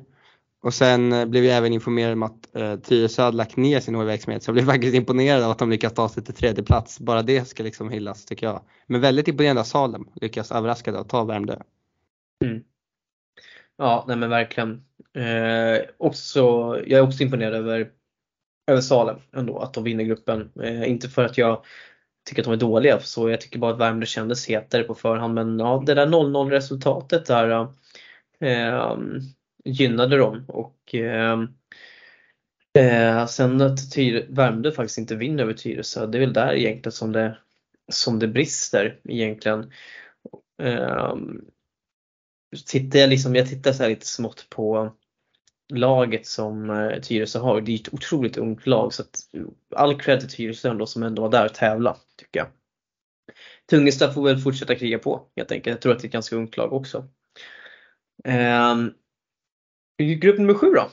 Och sen blev jag även informerad om att eh, Tyresö hade lagt ner sin verksamhet. Så jag blev faktiskt imponerad av att de lyckas ta sig till tredje plats. Bara det ska liksom hyllas, tycker jag. Men väldigt imponerad av Salem. Lyckas överraskade att ta Värmdö. Mm. Ja, nej men verkligen. Eh, också, jag är också imponerad över, över Salem ändå. Att de vinner gruppen. Eh, inte för att jag tycker att de är dåliga. Så jag tycker bara att Värmdö kändes hetare på förhand. Men ja, det där noll noll-resultatet där... Eh, gynnade dem och eh, eh, sen att Tyre, Värmdö faktiskt inte vinner över Tyresö, det är väl där egentligen som det, som det brister egentligen. Eh, tittar jag, liksom, jag tittar så här lite smått på laget som eh, Tyresö har, det är ett otroligt ungt lag, så att all cred till Tyresö ändå som ändå var där och tävla, tycker jag. Tungelsta får väl fortsätta kriga på, jag tänker. Jag tror att det är ett ganska ungt lag också. Eh, Grupp nummer sju då?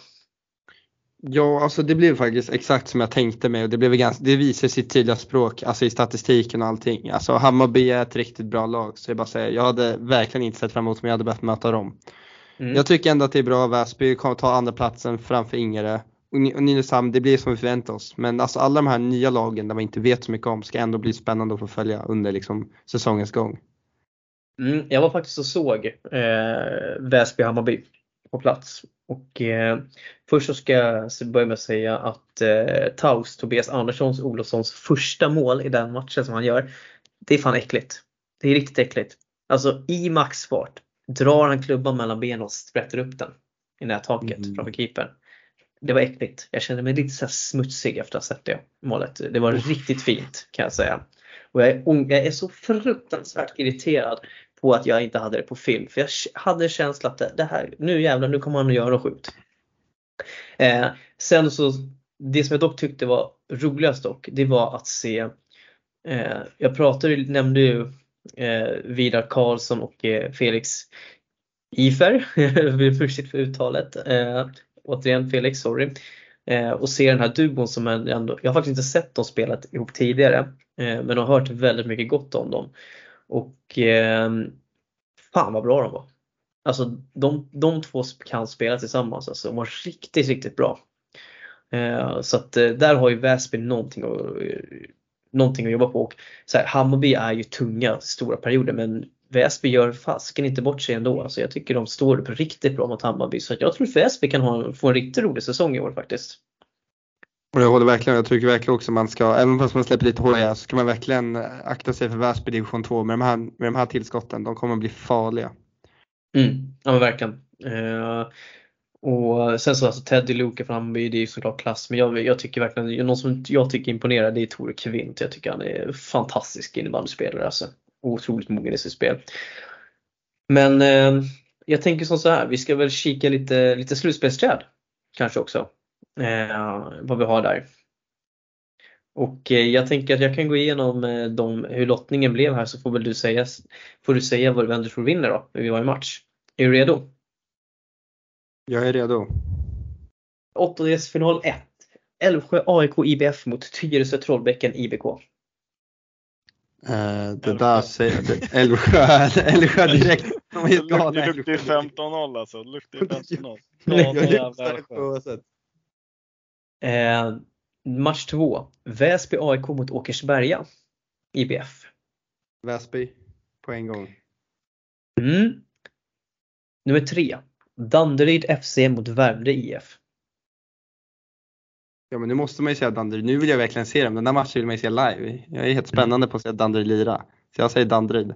Ja, alltså det blev faktiskt exakt som jag tänkte mig. Och det, blev ganska, det visar sitt tydliga språk alltså i statistiken och allting. Alltså Hammarby är ett riktigt bra lag. Så jag bara säger, jag hade verkligen inte sett fram emot om jag hade behövt möta dem. Mm. Jag tycker ändå att det är bra. Väsby kommer ta andra platsen framför Ingarö. Och Nynäshamn, det blir som vi förväntar oss. Men alltså alla de här nya lagen där man inte vet så mycket om ska ändå bli spännande att få följa under liksom, säsongens gång. Mm, jag var faktiskt och såg eh, Väsby-Hammarby på plats. Och eh, först så ska jag börja med att säga att eh, Taus, Tobias Anderssons, Olofssons första mål i den matchen som han gör, det är fan äckligt. Det är riktigt äckligt. Alltså i maxfart drar han klubban mellan benen och sprätter upp den i nättaket mm. framför keepern. Det var äckligt. Jag kände mig lite så här smutsig efter att ha sett det målet. Det var riktigt fint, kan jag säga. Och jag är, jag är så fruktansvärt irriterad på att jag inte hade det på film. För jag hade känslan att det här, nu jävlar, nu kommer han att göra något sjukt. Eh, sen så, det som jag dock tyckte var roligast dock, det var att se, eh, jag pratade, nämnde ju eh, Vidar Karlsson och eh, Felix Ifer, försiktigt för uttalet. Eh, återigen Felix, sorry. Eh, och se den här dubon som ändå, jag har faktiskt inte sett dem spela ihop tidigare. Eh, men de har hört väldigt mycket gott om dem. Och eh, fan vad bra de var. Alltså de, de två kan spela tillsammans. Alltså, de var riktigt, riktigt bra. Eh, så att eh, där har ju Väsby någonting att, någonting att jobba på. Och, så här, Hammarby är ju tunga stora perioder. Men Väsby gör fasken inte bort sig ändå. Alltså, jag tycker de står på riktigt bra mot Hammarby. Så att jag tror att Väsby kan ha, få en riktigt rolig säsong i år faktiskt. Och jag håller verkligen, jag tycker verkligen också man ska, även fast man släpper lite håriga, så ska man verkligen akta sig för Väsby division två med de här, med de här tillskotten, de kommer att bli farliga. Mm, ja men verkligen. Eh, och sen så alltså Teddy Luka från Hammarby, det är ju såklart klass, men jag, jag tycker verkligen, någon som jag tycker imponerar, det är Tore Kvint. Jag tycker han är fantastisk innebandyspelare alltså. Otroligt mogen i sitt spel. Men eh, jag tänker som så här, vi ska väl kika lite, lite slutspelsträd kanske också, eh, vad vi har där. Och eh, jag tänker att jag kan gå igenom eh, de, hur lottningen blev här, så får väl du säga, får du säga vad vem du tror vinner då, när vi var i match. Är du redo? Jag är redo. Åttondelsfinal ett. Älvsjö A I K I B F mot Tyresö Trollbäcken I B K. Eh, det där säger det. Älvsjö, Älvsjö direkt. De är galna. Det luktar femton noll alltså. Det luktar femton noll. Eh, match två. Väsby A I K mot Åkersberga I B F. Väsby på en gång. Mm. Nummer tre. Danderyd F C mot Värmdo I F. Ja, men nu måste man ju säga Danderyd. Nu vill jag verkligen se dem. Den där matchen vill man ju se live. Jag är helt spännande på att se Danderyd lira. Så jag säger Danderyd.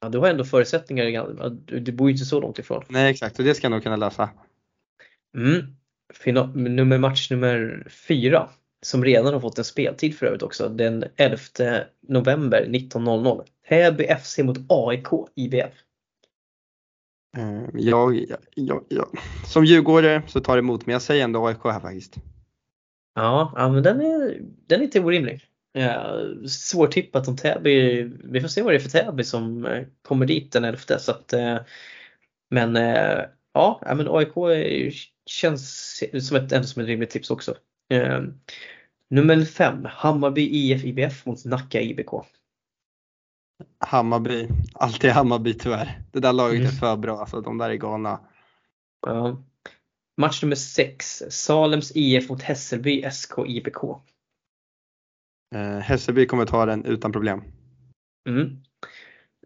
Ja, du har ändå förutsättningar. Du bor ju inte så långt ifrån. Nej, exakt. Och det ska jag nog kunna lösa. Mm. Final, nummer, match nummer fyra. Som redan har fått en speltid för övrigt också. Den elfte november nitton noll noll. Täby F C mot A I K I B F. Jag, jag, jag, jag. Som djurgårdare så tar det emot, men jag säger ändå A I K här faktiskt. Ja, men den är, den är inte orimlig. Ja, svårtippat om Täby. Vi får se vad det är för Täby som kommer dit den elfte, så att, men ja, men A I K känns som ett, ändå som ett rimligt tips också. Nummer fem. Hammarby I F I B F mot Nacka I B K. Hammarby, alltid Hammarby tyvärr. Det där laget är mm. för bra, alltså de där är galna. Ja. Match nummer sex. Salems I F mot Hässelby S K I B K. eh, Hässelby kommer ta den utan problem. mm.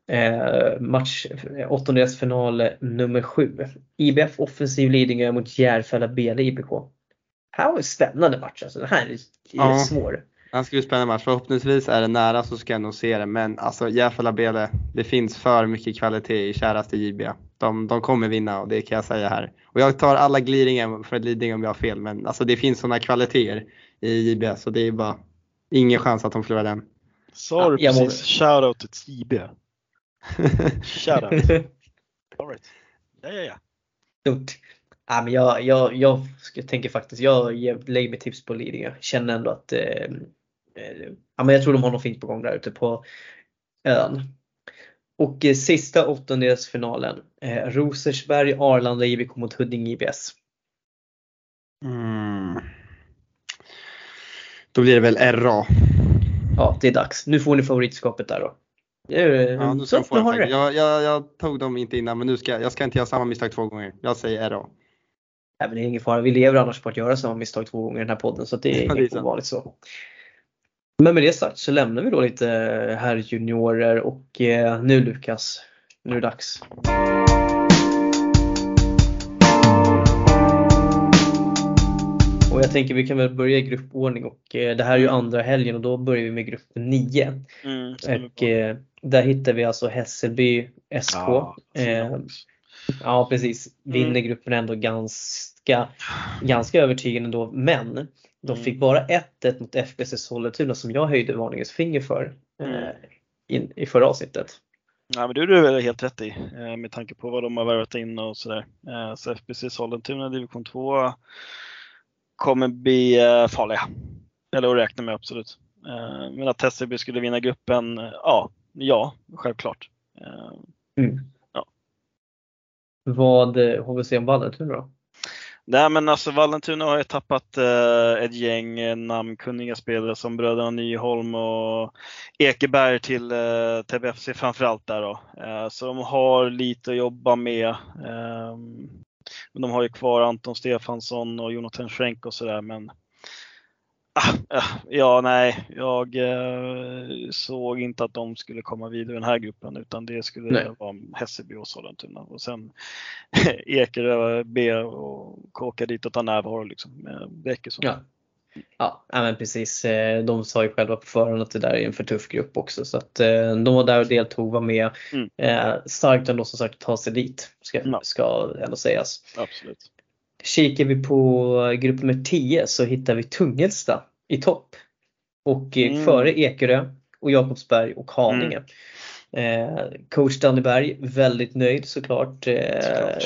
eh, Match åttondelsfinal nummer sju. I B F offensiv Lidingö mot Järfälla B L I B K. Här var en spännande match alltså. Den här är, ja, svår. Den ska bli spännande match. Förhoppningsvis är det nära, så ska jag nog se det. Men alltså Järfälla Bele, det finns för mycket kvalitet i käraste J B. De, de kommer vinna, och det kan jag säga här. Och jag tar alla glidningar för Lidingö om jag har fel. Men alltså det finns sådana kvaliteter i J B, så det är bara ingen chans att de förlorar den. Sa du precis shoutout till J B? Shoutout. All right. Ja, ja, ja. Stort. Ja, men jag, jag, jag tänker faktiskt, jag lägger mig tips på Lidingö. Känner ändå att eh, ja, men jag tror de har något fint på gång där ute på ön. Och eh, sista åttondelsfinalen, eh, Rosersberg, Arlanda I B K mot Huddinge I B S. mm. Då blir det väl R A. Ja, det är dags. Nu får ni favoritskapet där då. Det, ja, nu ska så, jag, det. Jag, jag, jag tog dem inte innan, men nu ska jag ska inte göra samma misstag två gånger. Jag säger R A. Nej, men det är ingen fara. Vi lever annars på att göra samma misstag två gånger i den här podden, så att det är ja, inget ovanligt så. Men med det sagt så lämnar vi då lite här juniorer, och eh, nu Lukas, nu är det dags. Och jag tänker vi kan väl börja i gruppordning, och eh, det här är ju andra helgen, och då börjar vi med grupp nio. Mm, och eh, där hittar vi alltså Hässelby S K. Ja, eh, ja precis, vinner mm. gruppen ändå ganska, ganska övertygande då, men de fick bara ett ett mot F B C Sollentuna, som jag höjde varningens finger för eh, in, i förra avsnittet. Ja, men det är du väl helt rätt i, eh, med tanke på vad de har värvat in och sådär. Eh, så F B C Sollentuna division två kommer bli eh, farliga, eller att räkna med absolut. Eh, men att Hässelby skulle vinna gruppen, eh, ja, ja, självklart. Eh, mm. ja. Vad har vi se om Vallentuna då? Nej, men alltså Vallentuna har ju tappat eh, ett gäng namnkunniga spelare som bröderna Nyholm och Åkersberga till eh, Täby F C framförallt där då. Eh, så de har lite att jobba med. Eh, men de har ju kvar Anton Stefansson och Jonathan Schränk och sådär, men ah, ah, ja nej, jag eh, såg inte att de skulle komma vidare i den här gruppen, utan det skulle nej. vara Hässelby och Sollentuna, och sen Ekerö B och Kåka dit och ta närvaro liksom. Bäcker så. Ja. Ja, men precis. De sa ju själva på förhand att det där är en för tuff grupp också, så att de var där och deltog, var med. Mm. Eh, starkt ändå som sagt ta sig dit, ska, no. ska ändå sägas. Absolut. Kikar vi på grupp nummer tio så hittar vi Tungelsta i topp, och mm. före Ekerö och Jakobsberg och Haninge. Mm. Eh, coach Danderberg väldigt nöjd såklart. Eh, såklart.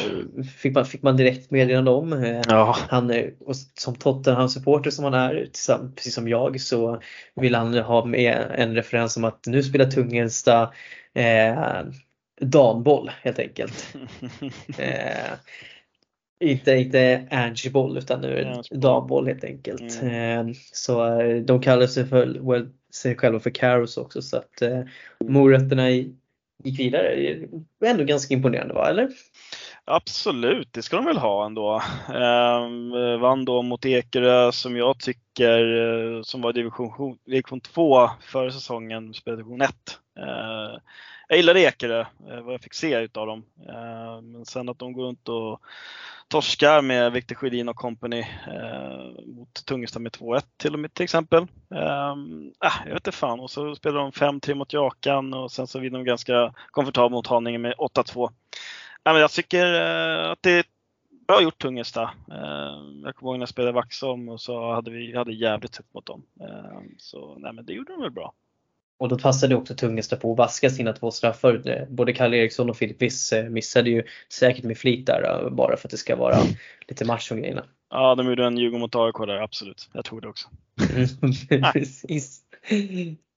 Fick, man, fick man direkt meddelande om. Eh, ja. Han och som Tottenham-supporter som han är, precis som jag, så vill han ha med en referens om att nu spelar Tungelsta eh, damboll helt enkelt. eh, Inte, inte Angie-boll utan nu är det damboll helt enkelt. Mm. eh, Så de kallar sig, för, well, sig själva för Caros också. Så att eh, morötterna gick vidare. Det är ändå ganska imponerande, va, eller? Absolut, det ska de väl ha ändå. eh, Vann då mot Ekerö som jag tycker eh, som var division, division två förra säsongen, spelade division ett. eh, Jag gillade Ekerö, eh, vad jag fick se utav dem. eh, Men sen att de går runt och torskar med Victor Sjödin och company eh, mot Tungelsta med två ett till och med till exempel. Eh, jag vet inte fan. Och så spelar de fem tre mot Jakan och sen så vinner de ganska komfortabelt mot Haninge med åtta två. Nej, men jag tycker eh, att det är bra gjort Tungelsta. Eh, jag kommer ihåg när jag spelade Vaxholm och så hade vi hade jävligt sett mot dem. Eh, så nej, men det gjorde de väl bra. Och då passade också Tungelsta på att vaska sina två straffar. Både Karl Eriksson och Filip Wiss missade ju säkert med flit där, bara för att det ska vara lite match och grejerna. Ja, de gjorde en Djurgården mot A I K där, absolut. Jag tror det också. Precis.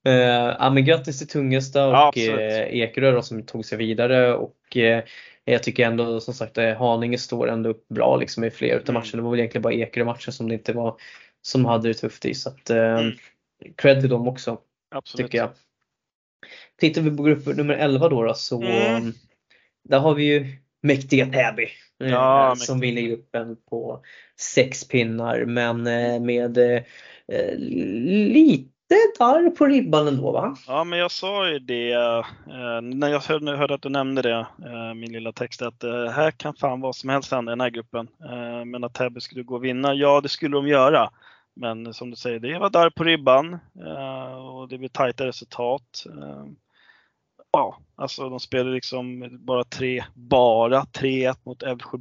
Uh, ja, men grattis till Tungelsta och ja, uh, Ekerö då, som tog sig vidare. Och uh, jag tycker ändå som sagt uh, Haninge står ändå upp bra liksom, i fler utav matcherna. Det var väl egentligen bara Ekerö-matchen som det inte var, som hade det tufft i. Så att uh, mm. cred till dem också. Absolut. Tycker jag. Tittar vi på grupp nummer elva då, då så mm. där har vi ju mäktiga Täby ja, eh, som vinner gruppen på sex pinnar, men eh, med eh, lite där på ribban ändå, va? Ja, men jag sa ju det eh, när jag hörde, hörde att du nämnde det, eh, min lilla text, att eh, här kan fan vad som helst hända i den här gruppen. eh, Men att Täby skulle gå och vinna, ja det skulle de göra. Men som du säger, det var där på ribban och det blev tajta resultat. Ja, alltså de spelade liksom bara tre, bara tre ett mot Älvsjö.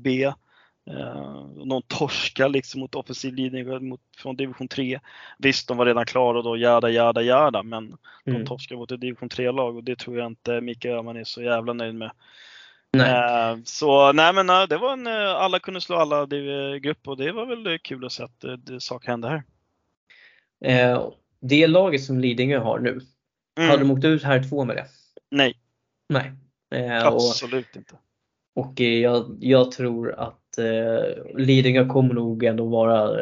Någon torska liksom mot offensiv linje mot, från division tre. Visst, de var redan klara och då jäda, jäda, jäda. Men mm. de torskade mot ett division tre-lag och det tror jag inte Mikael Öhman är så jävla nöjd med. Nej. Så nej, men nej, det var en, alla kunde slå alla grupp och det var väl kul att se att det, det sak hände här. eh, Det laget som Lidingö har nu, mm. har de åkt ut här två med det? Nej, nej. Eh, absolut och, inte. Och jag, jag tror att eh, Lidingö kommer nog ändå vara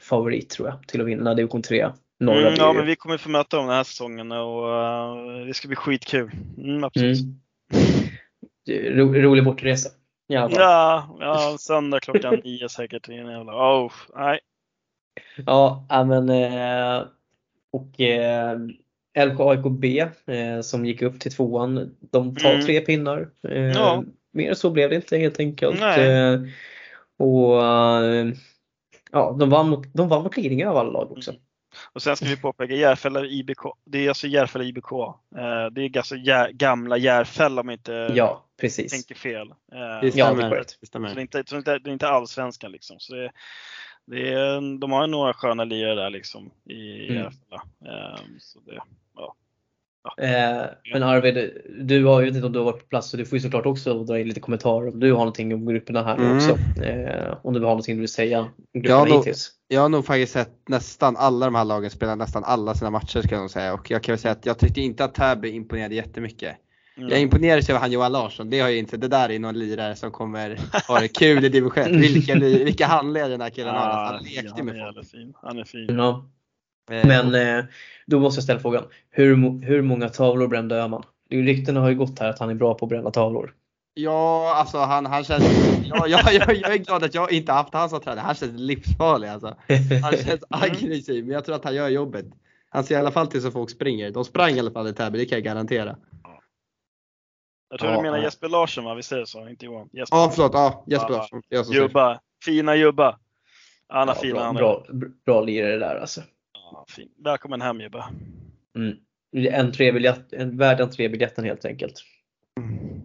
favorit, tror jag, till att vinna division tre. Mm, ja, men vi kommer få möta dem den här säsongen och uh, det ska bli skitkul. Mm, absolut. Mm. Ro, rolig bortresa. Ja, ja, söndag klockan nio säkert. Oh, nej. Ja, men eh, och eh, L K A I K B eh, som gick upp till tvåan, de tar mm. tre pinnar. Eh, ja. Mer så blev det inte helt enkelt. Eh, och eh, ja, de vann mot de vann mot Lidingö av alla lag också. Mm. Och sen ska vi påpeka Järfälla I B K. Det är alltså Järfälla I B K. Det är alltså jär, gamla Järfälla om jag inte ja, precis. tänker fel. Det stämmer. Ja, det stämmer. Så det är inte, det är inte allsvenskan liksom. Så det, det är, de har ju några sköna lirare där liksom i Järfälla. Mm. Så det, ja. Ja. Eh, men Arvid, du har ju inte om du har varit på plats, så du får ju såklart också dra in lite kommentarer om du har någonting om grupperna här mm. också. Eh, om du har någonting du vill säga. Jag har, nog, jag har nog faktiskt sett nästan alla de här lagen spelar nästan alla sina matcher, ska jag nog säga. Och jag kan väl säga att jag tyckte inte att Täby imponerade jättemycket. Mm. Jag imponerades över han Johan Larsson. Det har jag inte. Det där är någon lirare som kommer ha det kul i division. Vilka, vilka handleder den här killen har. Ah, han lekte ja, med folk. Fin. Han är fin. Ja. Men eh, då måste jag ställa frågan, hur, hur många tavlor brände Öhman? Ryktena har ju gått här att han är bra på att bränna tavlor. Ja, alltså han, han känns jag, jag, jag, jag är glad att jag inte haft han som tränare. Han känns livsfarlig alltså. Han känns aggressiv, men jag tror att han gör jobbet. Han ser i alla fall till så folk springer. De sprang i alla fall i Täby, det kan jag garantera. Jag tror ja, du menar ja. Jesper Larsson, va? Vi säger så, inte Johan. Jesper. Ja, förlåt, ja, Jesper ja, Larsson jag jubba, fina jubba Anna, ja, fina, bra, Anna. Bra, bra lirare där alltså. Ja, fin. Välkommen hem Jubba. Mm. En trebiljett, en värd en trebiljetten helt enkelt. Mm.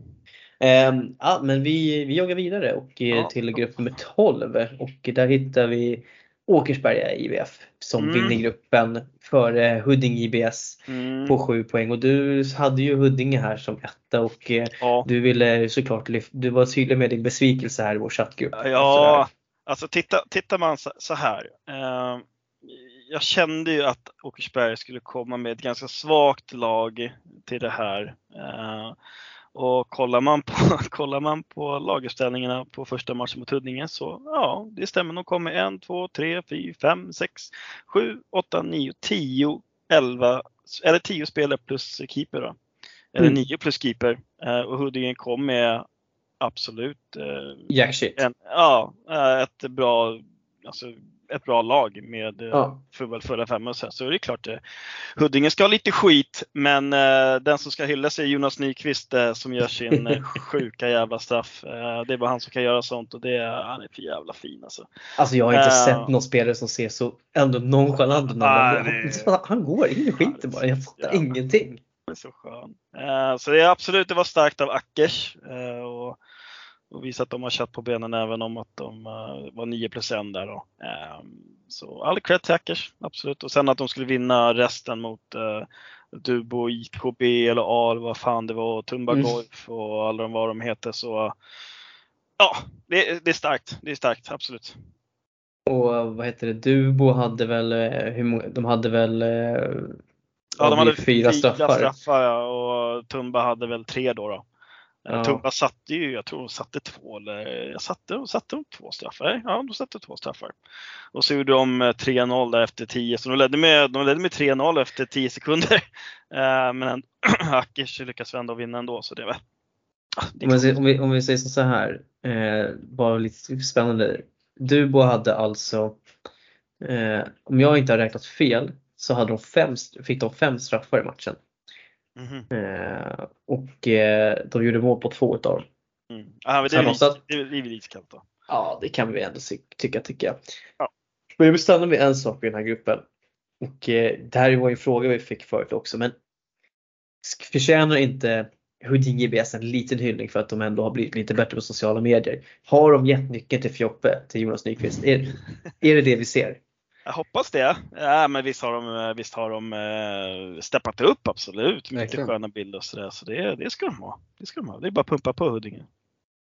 Ehm, ja, men vi, vi joggar vidare och ja. till grupp nummer tolv. Och där hittar vi Åkersberga I B F som mm. vinner gruppen för eh, Huddinge I B S mm. på sju poäng. Och du hade ju Huddinge här som etta. Och eh, ja. du ville såklart lyfta, du var tydlig med din besvikelse här i vår chattgrupp. Ja, alltså titta, tittar man så, så här eh, jag kände ju att Åkersberga skulle komma med ett ganska svagt lag till det här. eh, Och kollar man på, kollar man på laguppställningarna på första matchen mot Huddinge så ja, det stämmer. De kommer ett, två, tre, fyra, fem, sex, sju, åtta, nio, tio, elva eller tio spelare plus keeper då. Eller mm. nio plus keeper. Och Huddinge kom med absolut en, ja, ett bra, alltså ett bra lag med ja. för, förra fem och sen så är det klart det. Huddinge ska ha lite skit, men eh, den som ska hylla sig är Jonas Nyqvist eh, som gör sin eh, sjuka jävla straff. Eh, det är bara han som kan göra sånt och det är, han är för jävla fin alltså. Alltså jag har inte uh, sett någon spelare som ser så ändå nonchalant ut. Han, han går in skiter bara, jag fattar ja, ingenting. Det är så skön. Eh, så det är absolut, det var starkt av Åkers eh, och och visat att de har kött på benen även om att de uh, var nio plus en där då. Um, så all cred Åkers, absolut. Och sen att de skulle vinna resten mot uh, Dubbo, I K B eller A, vad fan det var, Tumba Golf mm. och alla de vad de heter. Så uh, ja, det, det är starkt. Det är starkt, absolut. Och vad heter det, Dubbo hade väl, hur, de hade väl... Uh, ja, de hade fyra straffar. straffar ja, och Tumba hade väl tre då då. Ja. Tumba satte ju, jag tror hon satte två eller, jag satte, hon satte hon två straffar. Ja, de satte två straffar. Och så gjorde de tre noll där efter tio. Så de ledde med, de ledde med tre noll efter tio sekunder. eh, Men Åkers lyckas vända och vinna ändå. Så det var det. Om, vi, om, vi, om vi säger så här eh, bara lite spännande. Dubbo hade alltså eh, om jag inte har räknat fel så hade de fem, fick de fem straffar i matchen. Mm-hmm. Eh, och eh, de gjorde mål på två utav dem. Mm. Ah, det, är vi, att, det, är, det är vi iskallt då. Ja, det kan vi ändå tycka tycker jag. Ja. Men jag bestämde mig en sak i den här gruppen. Och eh, det här var ju en fråga vi fick förut också. Men förtjänar inte Huddinge I B S en liten hyllning för att de ändå har blivit lite bättre på sociala medier? Har de gett nyckeln till Fjoppe, till Jonas Nyqvist? Är, är det det vi ser? Jag hoppas det. Ja, men visst har de, visst har de uh, steppat upp absolut. Mycket verkligen. Sköna bilder och sådär. Så det, det ska de ha. Det ska de ha. Det är bara att pumpa på Huddinge.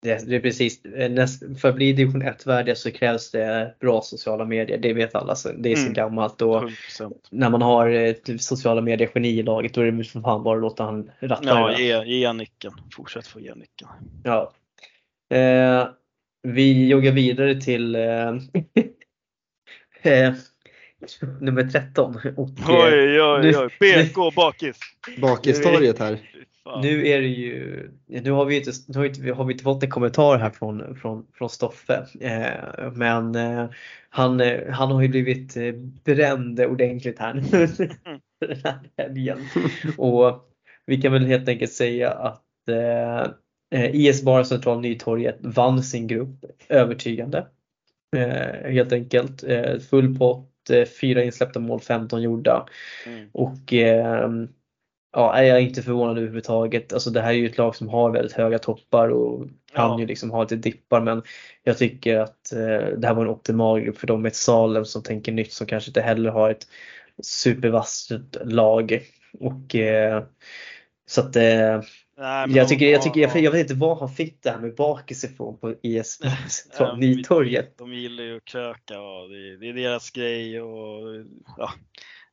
Det, det är precis. Näst, för att bli division ett-värdiga så krävs det bra sociala medier. Det vet alla. Så det är så mm. gammalt. Och när man har typ, sociala medier-geni i laget då är det för fan bara att låta han ratta. Ja, ge, ge nyckeln. Fortsätt få ge nyckeln. Ja. Eh, vi joggar vidare till... Eh, Eh, nummer tretton och, oj, oj, oj, B K bakis Bakistorget här. Nu är det ju Nu har vi inte, nu har vi inte, har vi inte fått en kommentar här från, från, från Stoffe eh, Men eh, han, han har ju blivit bränd ordentligt här mm. här och vi kan väl helt enkelt säga att eh, I S Barcentral Ny torget vann sin grupp övertygande. Eh, helt enkelt eh, full pott, eh, fyra insläppta mål, femton gjorda mm. och eh, ja, jag är inte förvånad överhuvudtaget. Alltså det här är ju ett lag som har väldigt höga toppar och kan ja. ju liksom ha lite dippar, men jag tycker att eh, det här var en optimal grupp för dem med ett Salem som tänker nytt, som kanske inte heller har ett supervasst lag och eh, så att eh, Nej, jag, tycker, jag, tycker, jag, jag vet inte vad han fick det här med bakis ifrån på I S Central Ny torget. De gillar ju att kröka och det, det är deras grej och ja.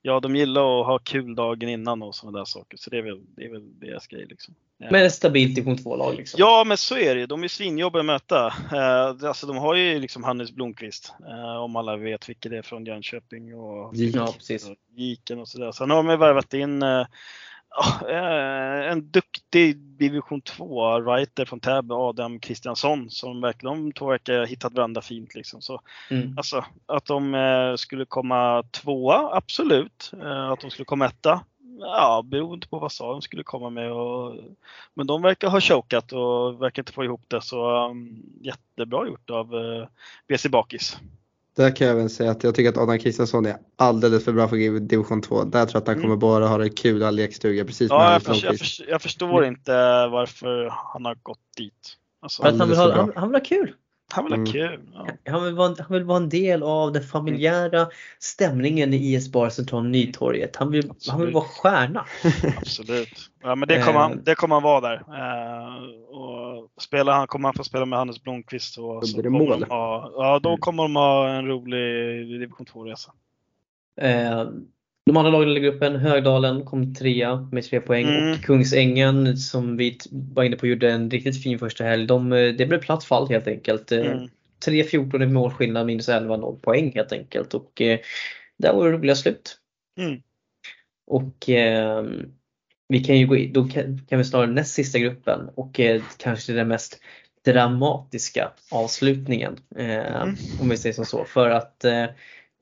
ja, de gillar att ha kul dagen innan och sådana där saker. Så det är väl, det är väl deras grej liksom. Ja. Men stabilt i två lag liksom. Ja, men så är det ju. De är svinjobbiga att möta. Eh, alltså de har ju liksom Hannes Blomqvist. Eh, om alla vet vilket det är från Jönköping och Giken och sådär. Sen har de värvat in... Eh, Ja, en duktig division två writer från Täby, Adam Kristiansson, som verkligen två verkar hittat varandra fint liksom. Så, mm. alltså, att de skulle komma tvåa, absolut. Att de skulle komma etta, ja, beroende på vad sa de skulle komma med och, men de verkar ha chokat och verkar inte få ihop det. Så um, jättebra gjort av uh, B C Bakis. Där kan jag även säga att jag tycker att Adam Kristiansson är alldeles för bra för division två. Där tror jag att han kommer bara ha det kul all lekstuga. Precis ja, jag, förstår, jag, förstår, jag förstår inte varför han har gått dit. Alltså, han, vill ha, han, han vill ha kul. Han vill ha kul. Ja. Han, vill vara, han vill vara en del av den familjära stämningen i I S Barcentral Ny torget. Han vill, han vill vara stjärna. Absolut. Ja, men det kommer han, det kommer han vara där. Uh, och spela, han kommer han få spela med Hannes Blomqvist. Och, så det kommer de ha, ja, då kommer de ha en rolig division två-resa. Uh, de andra lagen i gruppen, Högdalen kom trea med tre poäng mm. och Kungsängen som vi var inne på gjorde en riktigt fin första helg. De, det blev platt fall helt enkelt. Mm. tre fjorton i målskillnad minus elva noll poäng helt enkelt och eh, där var det roliga slut. Mm. Och eh, vi kan ju gå in, då kan, kan vi snarare näst sista gruppen och eh, kanske den mest dramatiska avslutningen eh, mm. om vi säger som så, för att eh,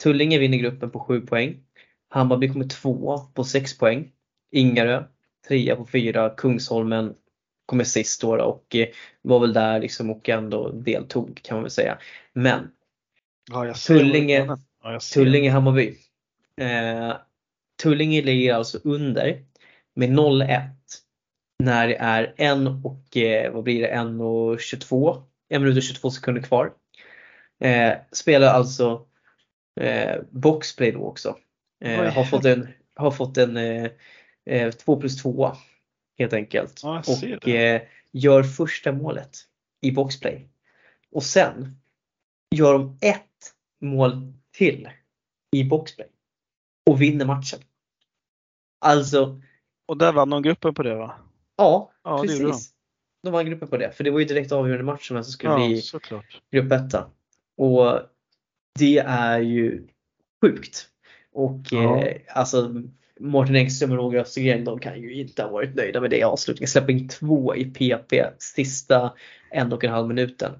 Tullinge vinner gruppen på sju poäng. Hammarby kommer tvåa på sex poäng. Ingarö trea på fyra. Kungsholmen kommer sist då och var väl där liksom och ändå deltog kan man väl säga. Men ja, Tullinge, ja, Tullinge Hammarby. Eh, Tullinge ligger alltså under med noll ett när det är en och eh, vad blir det en och tjugotvå en minut och tjugotvå sekunder kvar. Eh, spelar alltså eh, boxplay då också. Eh, har fått en, har fått en eh, två plus två helt enkelt ja, och eh, gör första målet i boxplay och sen gör de ett mål till i boxplay och vinner matchen. Alltså, och där vann de gruppen på det va? Ja, ja precis. De. de vann gruppen på det för det var ju direkt avgörande matchen men så skulle ja, bli såklart. Grupp ett och det är ju sjukt. Och ja. eh, alltså Martin Engström och Roger Östergren, de kan ju inte ha varit nöjda med det avslutningen. Släpper in två i P P sista en och en halv minuten.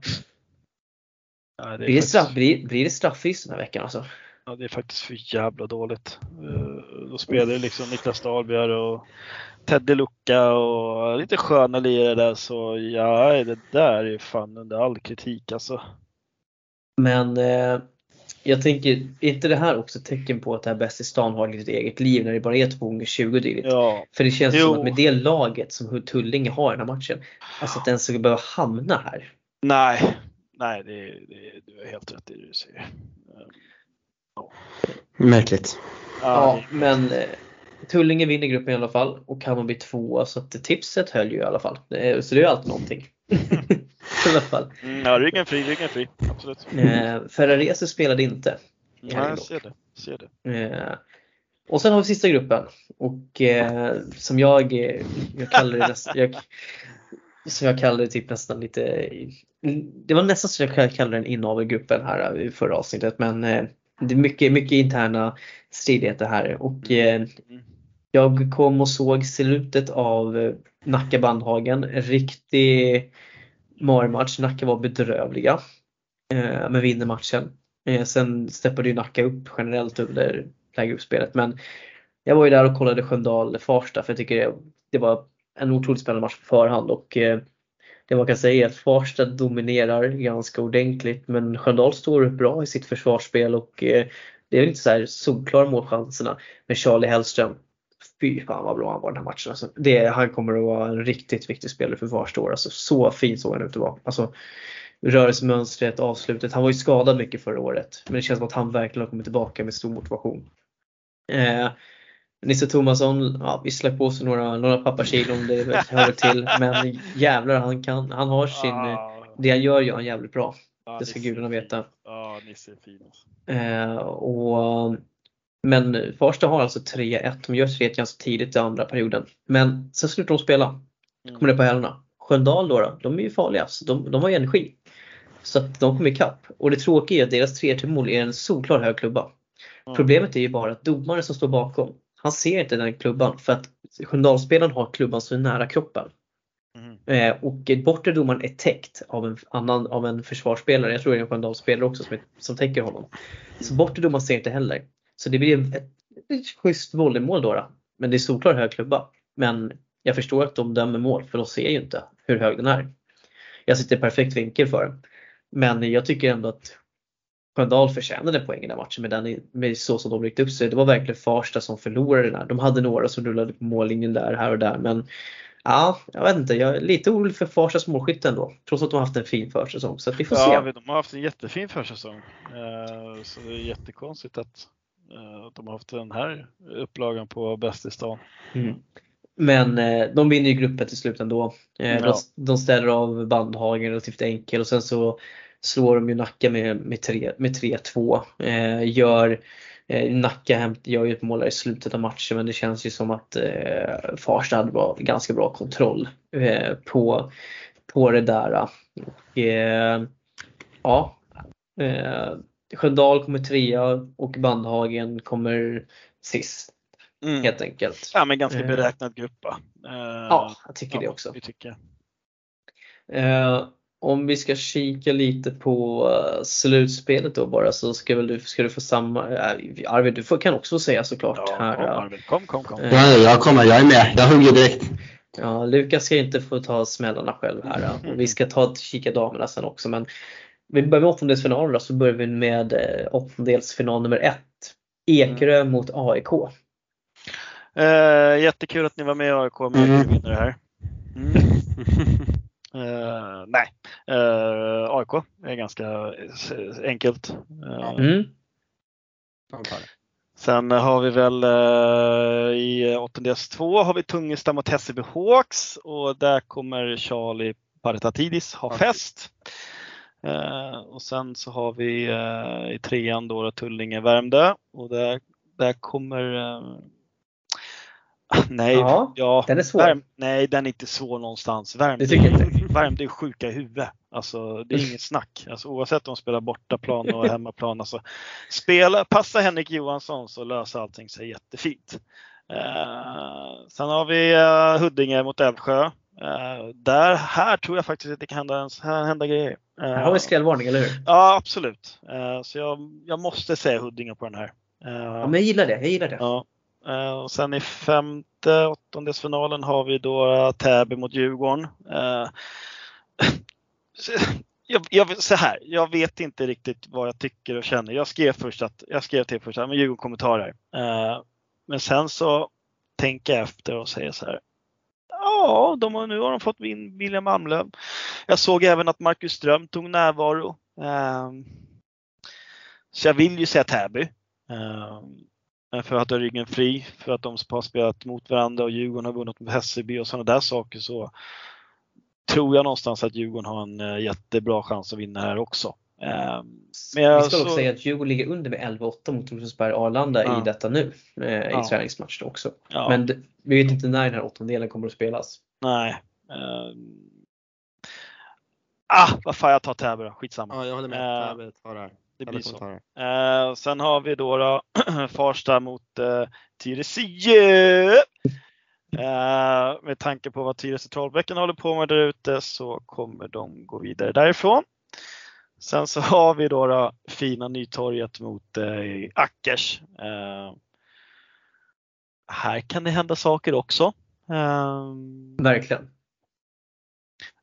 Ja, det blir, faktiskt... det straff, blir, blir det straffis den här veckan alltså? Ja, det är faktiskt för jävla dåligt. Då spelade liksom Niklas Dahlbjer och Teddy Luka och lite sköna lirare där. Så ja, det där är fan under all kritik alltså. Men... Eh... jag tänker, inte det här också tecken på att det här bäst i stan har lite eget liv när det bara är två gånger tjugo dyligt? Ja. För det känns jo. som att med det laget som Tullinge har i den här matchen, alltså att den ska behöva hamna här. Nej, nej det, det, du är helt rätt i det du säger. Ja. Märkligt. Ja, men Tullinge vinner gruppen i alla fall och Hammarby tvåa så att tipset höll ju i alla fall. Så det är ju alltid någonting. I alla fall. Mm, ja, ryggen fri, ryggen fri. Absolut. Eh, Ferrarese spelade inte. Nej, jag ser det. Ser det. Eh, och sen har vi sista gruppen. Och eh, som jag, jag kallar det nästan, jag, som jag kallar det typ nästan lite, det var nästan så jag kallade den inavelgruppen här i förra avsnittet. Men eh, det är mycket, mycket interna stridigheter här. Och eh, jag kom och såg slutet av Nacka Bandhagen. Riktig... Marmatch, Nacka var bedrövliga eh, men vinner matchen. Eh, sen steppade ju Nacka upp generellt under lägeruppspelet. Men jag var ju där och kollade Sjöndal Farsta för jag tycker det, det var en otroligt spännande match på förhand. Och eh, det man kan säga är att Farsta dominerar ganska ordentligt men Sjöndal står upp bra i sitt försvarsspel och eh, det är väl inte så här solklara målchanserna. Men Charlie Hellström, fy fan vad bra han var den här matchen alltså, det, han kommer att vara en riktigt viktig spelare för varstå år alltså, så fin såg han ut att vara alltså, rörelsemönstret, avslutet. Han var ju skadad mycket förra året men det känns som att han verkligen har kommit tillbaka med stor motivation. eh, Nisse Thomasson, ja, vi släpper på sig några, några pappakilo om det hör till men jävlar han, kan, han har sin ah. det han gör gör han jävligt bra ah, det ska gudarna veta ah, Nisse är fin. eh, och Men Farsta har alltså tre ett. De gör tre ett ganska tidigt i andra perioden. Men sen slutar de spela. Kommer det på hällarna. Sköndal då, då de är ju farliga. De, de har ju energi. Så att de kommer i kapp. Och det tråkiga är att deras tre till mål är en solklar hög klubba. Mm. Problemet är ju bara att domaren som står bakom. Han ser inte den klubban. För att Sköndalspelaren har klubban så nära kroppen. Mm. Eh, och bortre domaren är täckt av en, annan, av en försvarsspelare. Jag tror det är en Sköndalspelare också som, som täcker honom. Så bortre domaren ser inte heller. Så det blir ett, ett schysst volleymål då, då. Men det är solklart hög klubba. Men jag förstår att de dömer mål. För de ser ju inte hur hög den är. Jag sitter i perfekt vinkel för den. Men jag tycker ändå att Sköndal förtjänade poängen i den matchen. Med, den, med så som de ryckte upp sig. Det var verkligen Farsta som förlorade den här. De hade några som rullade på mållinjen där här och där. Men Ja, jag vet inte. Jag är lite orolig för Farsas målskytt ändå. Trots att de har haft en fin försäsong. Så att vi får ja, se. De har haft en jättefin försäsong. Så det är jättekonstigt att de har haft den här upplagan på bäst i stan. Mm. Men de vinner ju gruppen till slut ändå. Ja. De ställer av Bandhagen relativt enkelt. Och sen så slår de ju Nacka med, med, tre, med tre två. Gör... Nacka gör ju ett mål i slutet av matchen, men det känns ju som att eh, Farsta hade bra, ganska bra kontroll eh, på, på det där. Och, eh, ja, eh, Sjöndal kommer trea och Bandhagen kommer sist, mm. helt enkelt. Ja, men ganska beräknad grupp. Eh, ja, jag tycker ja, det också. Jag tycker. Eh, Om vi ska kika lite på slutspelet då bara, så ska väl du, ska du få samma... Arvid, du får, kan också säga såklart. Ja, här, kom, Arvid. kom, kom, kom. Ja, jag kommer, jag är med. Jag hugger direkt. Ja, Lukas ska inte få ta smällarna själv här. Mm. Vi ska ta kika damerna sen också. Men vi börjar med åttondelsfinalen då, så börjar vi med åttondelsfinal nummer ett. Ekerö mm. mot A I K. Eh, jättekul att ni var med i A I K, men mm. vi vinner det här. Mm. Uh, nej, uh, A I K är ganska enkelt. Uh, mm. Sen har vi väl uh, i åttondels två har vi Tungelsta mot Hässelby Hawks, och där kommer Charlie Paritatidis ha fest. Uh, och sen så har vi uh, i trean då Tullinge Värmdö, och där, där kommer... Uh, Nej, ja, ja, den är svår. Värm, nej, den är inte svår någonstans. Värmdö är, är sjuka i huvudet. Alltså, det är inget snack. Alltså, oavsett om de spelar bortaplan och hemmaplan. Alltså, spela, passa Henrik Johansson så löser allting sig jättefint. Uh, sen har vi uh, Huddinge mot Älvsjö. Uh, där här tror jag faktiskt att det kan hända, här hända grejer. Uh, här har vi skrällvarning, eller hur? Ja, uh, absolut. Uh, så jag, jag måste säga Huddinge på den här. Uh, ja, men jag gillar det. Jag gillar det. Uh, Uh, och sen i femte åttondelsfinalen har vi då uh, Täby mot Djurgården. Uh, jag, jag, så här, jag vet inte riktigt vad jag tycker och känner. Jag skrev först att jag skrev till först att men Djurgården kommentarer. Uh, men sen så tänker jag efter och säger så här. Ja, de har, nu har de fått in William Almlöv. Jag såg även att Marcus Ström tog närvaro. Uh, så jag vill ju säga Täby. Uh, För att ha ryggen fri, för att de har spelat mot varandra och Djurgården har vunnit med Hässelby och sådana där saker, så tror jag någonstans att Djurgården har en jättebra chans att vinna här också. Men jag, vi ska så... också säga att Djurgården ligger under med elva åtta mot Åkersberga Arlanda ja. i detta nu, i ja. träningsmatchen också. Ja. Men vi vet inte när den här åttondelen kommer att spelas. Nej. Uh... Ah, vad fan, jag tar Täby då, skitsamma. Ja, jag håller med. Täby uh... tar det här. Det blir så. Eh, sen har vi då, då Farsta mot eh, Tyresö. Eh, med tanke på vad Tyresö Trollbäcken håller på med där ute, så kommer de gå vidare därifrån. Sen så har vi då, då fina Ny torget mot eh, Åkers. Eh, här kan det hända saker också. Eh, Verkligen.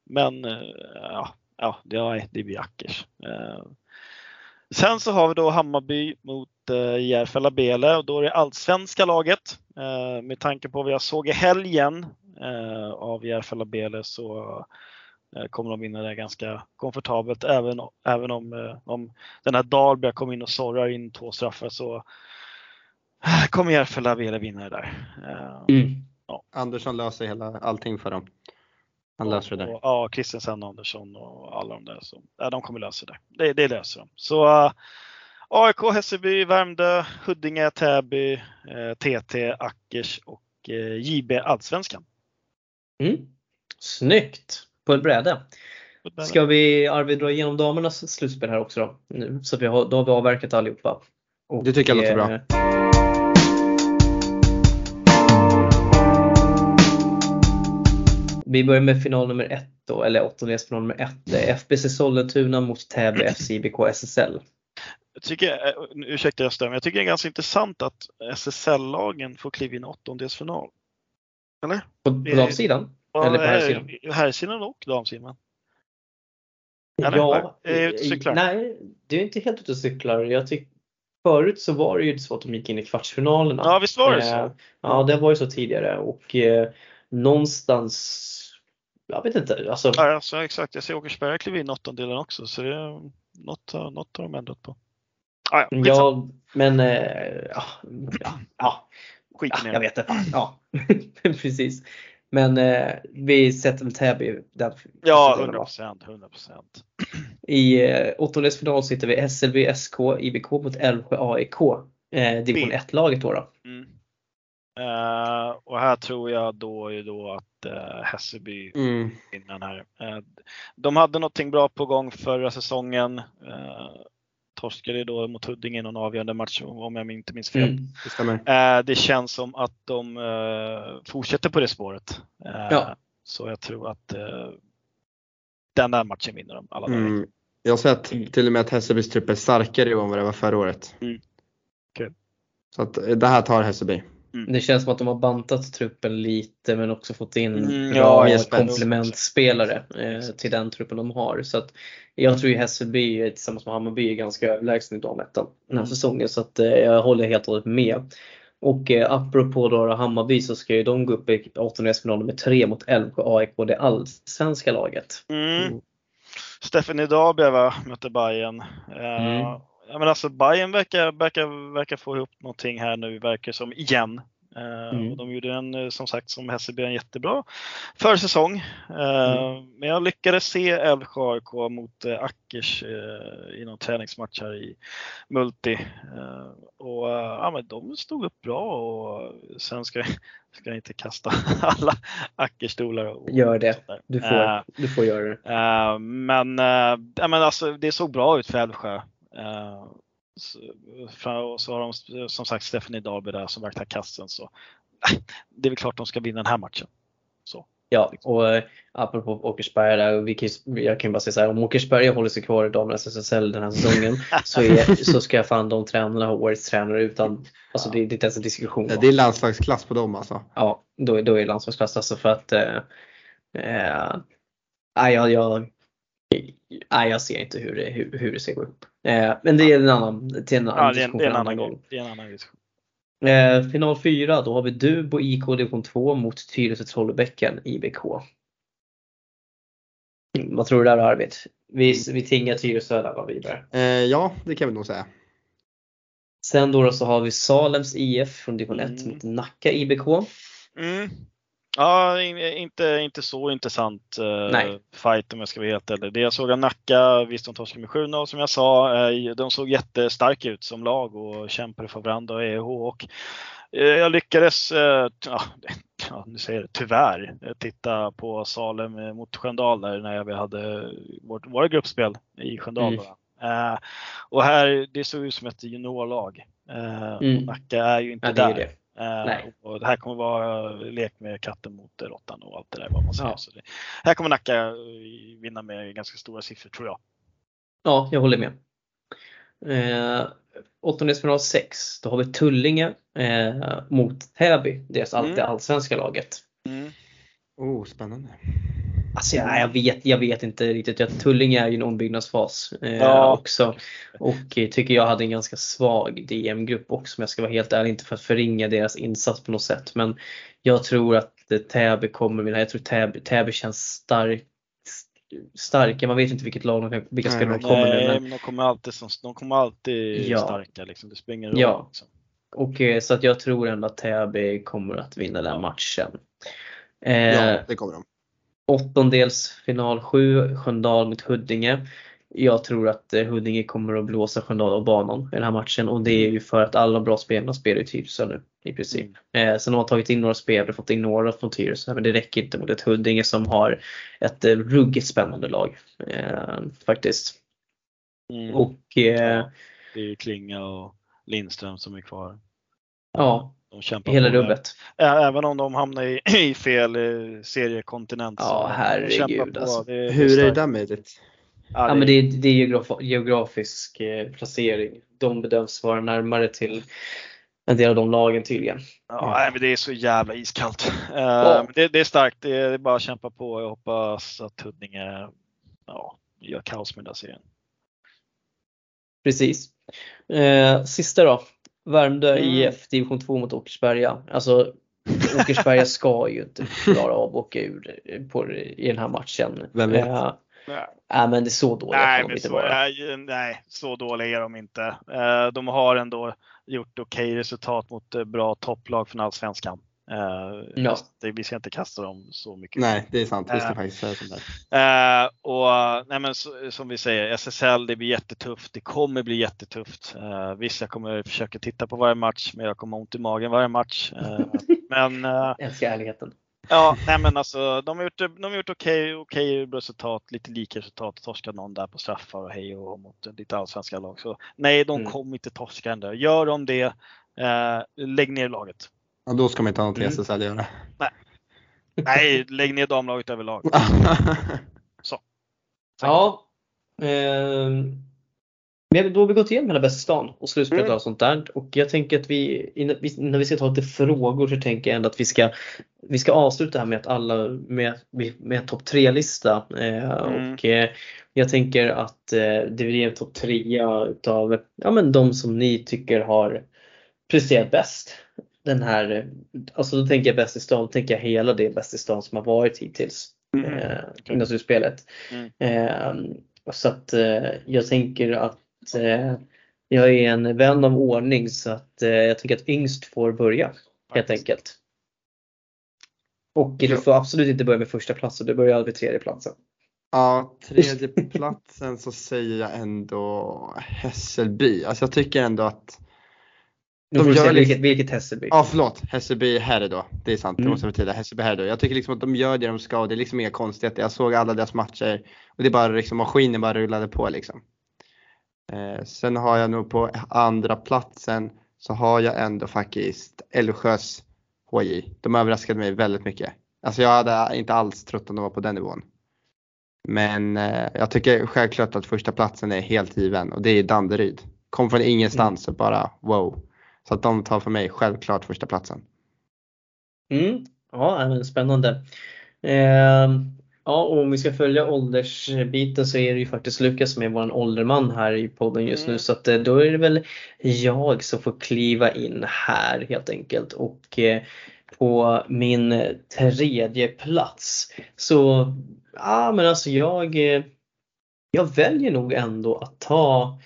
Men eh, ja, ja, det, det blir Åkers. Eh, Sen så har vi då Hammarby mot eh, Järfälla Bele, och då är det allsvenska laget. Eh, med tanke på vad jag såg i helgen eh, av Järfälla Bele, så eh, kommer de vinna det ganska komfortabelt. Även, även om, eh, om den här Dahlberg kommer in och sorrar in två straffar, så eh, kommer Järfälla Bele vinna det där. Eh, mm. ja. Andersson löser hela, allting för dem. Han löser det. Och, och, ja, Kristensen, Andersson och alla de där. Så, ja, de kommer lösa det. Det, det löser de. Så uh, A I K, Hässelby, Värmdö, Huddinge, Täby, uh, T T, Åkers och uh, J B Allsvenskan. Mm. Snyggt. På ett bräde. Ska vi, Arvid, dra igenom damernas slutspel här också då? Nu, så vi har, då har vi avverkat allihopa. Och, det tycker jag låter eh, bra. Vi börjar med final nummer ett då, eller åttondelsfinal nummer ett. F B C Sollentuna mot Täby F C I B K S S L. Jag tycker, ursäkta jag stämmer, jag tycker det är ganska intressant att S S L-lagen får kliva in åttondelsfinal. Eller? På, på damsidan? Ja, eller på herrsidan? Herrsidan och damsidan. Eller? Ja, är nej, det är inte helt ute och cyklar. Jag tycker förut så var det ju så att de gick in i kvartsfinalerna. Ja, visst var det så. Ja, det var ju så tidigare, och någonstans, jag vet inte. Alltså... Ja, alltså, exakt. Jag ser Åkersberga kliv in åttondelen också, så det är något, något har de ändrat på. Ah, ja, ja, men äh, ja, ja, skit ja, jag vet det. Ja, precis. Men eh, vi sätter med Täby där. Ja, hundra procent. I eh, åttondelsfinal sitter vi Hässelby, S K, I B K mot Älvsjö, A I K. Eh, division ett-laget då då. Mm. Eh, och här tror jag då, ju då att eh, Hässelby mm. innan här. Eh, de hade någonting bra på gång förra säsongen. Eh, torskade då mot Huddinge i någon avgörande match, om jag inte minns fel. Mm, det stämmer. Eh, det känns som att de eh, fortsätter på det spåret. Eh, ja. Så jag tror att eh, den där matchen vinner de alla dagar. Mm. Jag har sett mm. till och med att Hässelbys trupp är starkare i år än vad det var förra året. Mm. Okay. Så att det här tar Hässelby. Mm. Det känns som att de har bantat truppen lite, men också fått in mm, bra ja, komplementspelare eh, till den truppen de har. Så att jag tror ju Hässelby tillsammans med Hammarby är ganska överlägsen i damettan den här mm. säsongen. Så att eh, jag håller helt och hållet med. Och eh, apropå då Hammarby, så ska ju de gå upp i åttondelsfinalen med tre mot Älvsjö A I K, det allsvenska laget. Mm. Mm. Stefan Idabia möter Bayern. Eh, mm. Ja, men alltså Bayern verkar, verkar, verkar få ihop någonting här nu, verkar som igen. Mm. Uh, och de gjorde en, som sagt, som Hässelby, en jättebra försäsong. Uh, mm. Men jag lyckades se Älvsjö mot uh, Åkers uh, i någon träningsmatch här i Multi. Uh, och uh, ja, men de stod upp bra, och sen ska, ska jag inte kasta alla Åkerstolar. Gör det, du får, uh, du får göra det. Uh, men, uh, ja, men alltså, det såg bra ut för Älvsjö. Uh, så, så har de som sagt Stephanie Darby där som verkar kassen, så det är väl klart de ska vinna den här matchen. Så. Ja, och äh, apropå Åkersberga där, vi kan, jag kan bara säga så här, om Åkersberga håller sig kvar i damernas S S L den här säsongen så, är, så ska jag fan de tränarna ha årets tränare utan, alltså det, det är inte ens en diskussion. Det är landslagsklass på dem alltså. Ja, då, då är landslagsklass alltså, för att äh, äh, jag, jag Nej, jag ser inte hur det, hur, hur det ska gå upp. Eh, men det är en annan, till en annan, ja, diskussion, det är en, det är en annan gång. Det är en annan diskussion. Eh, final fyra, då har vi Dubbo I K division två mot Tyresö Trollbäcken I B K. Vad tror du där, Arvid? Vi, vi tingar Tyresö där, vad vi där. Eh, ja, det kan vi nog säga. Sen då, då så har vi Salems I F från division ett mm. mot Nacka I B K. Mm. Ja, inte, inte så intressant uh, fight om jag ska vara helt eller. Det jag såg av Nacka, visst de torskade med sju noll som jag sa. Uh, de såg jättestarka ut som lag och kämpade för varandra och E H. Och, uh, jag lyckades, uh, t- uh, ja, nu säger jag det, tyvärr, uh, titta på Salem mot Sjöndal där när vi hade vårt, våra gruppspel i Sjöndal. Mm. Uh, och här, det såg ut som ett juniorlag. Uh, mm. Nacka är ju inte ja, det är där. Det. Uh, och det här kommer vara lek med katten mot råttan och allt det där vad man säger. Ja. Så det, här kommer Nacka vinna med ganska stora siffror tror jag. Ja, jag håller med. Eh, åttondelsfinal sex, då har vi Tullinge eh, mot Täby, deras mm. alltid allsvenska laget. Mm. Oh, spännande. Alltså jag, jag, vet, jag vet inte riktigt. Jag, Tullinge är ju en ombyggnadsfas eh, ja. också. Och tycker jag hade en ganska svag D M-grupp också, om jag ska vara helt ärlig. Inte för att förringa deras insats på något sätt, men jag tror att Täby kommer vinna. Jag tror Täby, Täby känns stark, starka. Man vet inte vilket lag de, vilka ska de kommer med. Men... men de kommer alltid, som, de kommer alltid ja. starka liksom. Det springer runt ja. liksom. Och så att jag tror ändå att Täby kommer att vinna den matchen. eh, Ja, det kommer de. Åttondelsfinal sju, Sköndal mot Huddinge. Jag tror att Huddinge kommer att blåsa Sköndal och banan i den här matchen. Och det är ju för att alla bra spelarna spelar i Tyresö nu i princip. Mm. Eh, sen har man tagit in några spelare, fått in några från Tyresö. Men det räcker inte mot ett Huddinge som har ett eh, ruggigt spännande lag. Eh, faktiskt. Mm. Och eh, det är ju Klinga och Lindström som är kvar. Ja. De hela rubbet. Även om de hamnar i, i fel seriekontinent. Ja, herregud. De alltså. det, Hur är det där möjligt? Ja, ja, det... men det är, det är geograf- geografisk eh, placering. De bedöms vara närmare till en del av de lagen tydligen. Ja, nej, men det är så jävla iskallt. Uh, ja. men det, det är starkt. Det är, det är bara att kämpa på. Jag hoppas att Huddinge ja, gör kaos med den serien. Precis. Eh, sista då. Värmdö mm. I F division två mot Åkersberga. Alltså Åkersberga ska ju inte klara av att åka ur på, i den här matchen. Vem vet? Uh, Nej. Nej, men det är så dåliga. Nej, de så, nej, nej, så dåliga är de inte. De har ändå gjort okej resultat mot bra topplag från allsvenskan. Ja. Vi ska inte kasta dem så mycket. Nej, det är sant. Vi ska faktiskt säga sånt där. Och nej, men så, som vi säger, S S L, det blir jättetufft. Det kommer bli jättetufft. Visst, jag kommer försöka titta på varje match, men jag kommer ont i magen varje match. Men älskar ärligheten. Ja, nej men alltså, de har gjort, de har gjort okej, okej resultat, lite lika resultat, torskar någon där på straffar och hej och mot lite allsvenska lag. Så nej, de mm. kommer inte torska ändå. Gör de det, eh, lägg ner laget. Ja, då ska man inte ha något S S L mm. göra. Nej. nej, lägg ner damlaget överlag. Så. Så. Ja, eh, men då har vi gått igenom hela bästa stan och slutspelet mm. och sånt där. Och jag tänker att vi, när vi ska ta lite frågor, så tänker jag ändå att vi ska Vi ska avsluta här med att alla med, med en topp tre-lista. Eh, mm. Och eh, jag tänker att eh, det blir en topp tre utav, ja, men de som ni tycker har presterat bäst. Den här, alltså då tänker jag bäst i stan, då tänker jag hela det bäst i stan som har varit hittills eh, mm. okay. innan slutspelet. Mm. Eh, så att eh, jag tänker att eh, jag är en vän av ordning, så att eh, jag tänker att yngst får börja helt enkelt. Och du får absolut inte börja med första platsen, du börjar med tredje platsen. Ja, tredje platsen så säger jag ändå Hässelby. Alltså jag tycker ändå att de gör liksom... vilket, vilket Hässelby? Ja, förlåt, Hässelby här då. Det är sant, det måste vara tidigare. Hässelby här då. Jag tycker liksom att de gör det de ska, det är liksom inga konstigheter. Jag såg alla deras matcher och det är bara liksom maskinen bara rullade på liksom. Eh, sen har jag nog på andra platsen så har jag ändå faktiskt Älvsjös H J. De överraskade mig väldigt mycket. Alltså jag hade inte alls trott att de var på den nivån. Men eh, jag tycker självklart att första platsen är helt given. Och det är Danderyd. Kom från ingenstans och bara wow. Så att de tar för mig självklart första platsen. Mm. Ja, men spännande. Eh, ja, och om vi ska följa åldersbiten så är det ju faktiskt Lukas som är vår ålderman här i podden just mm. nu. Så att, då är det väl jag som får kliva in här helt enkelt. Och eh, på min tredje plats så, ja men alltså jag, jag väljer nog ändå att ta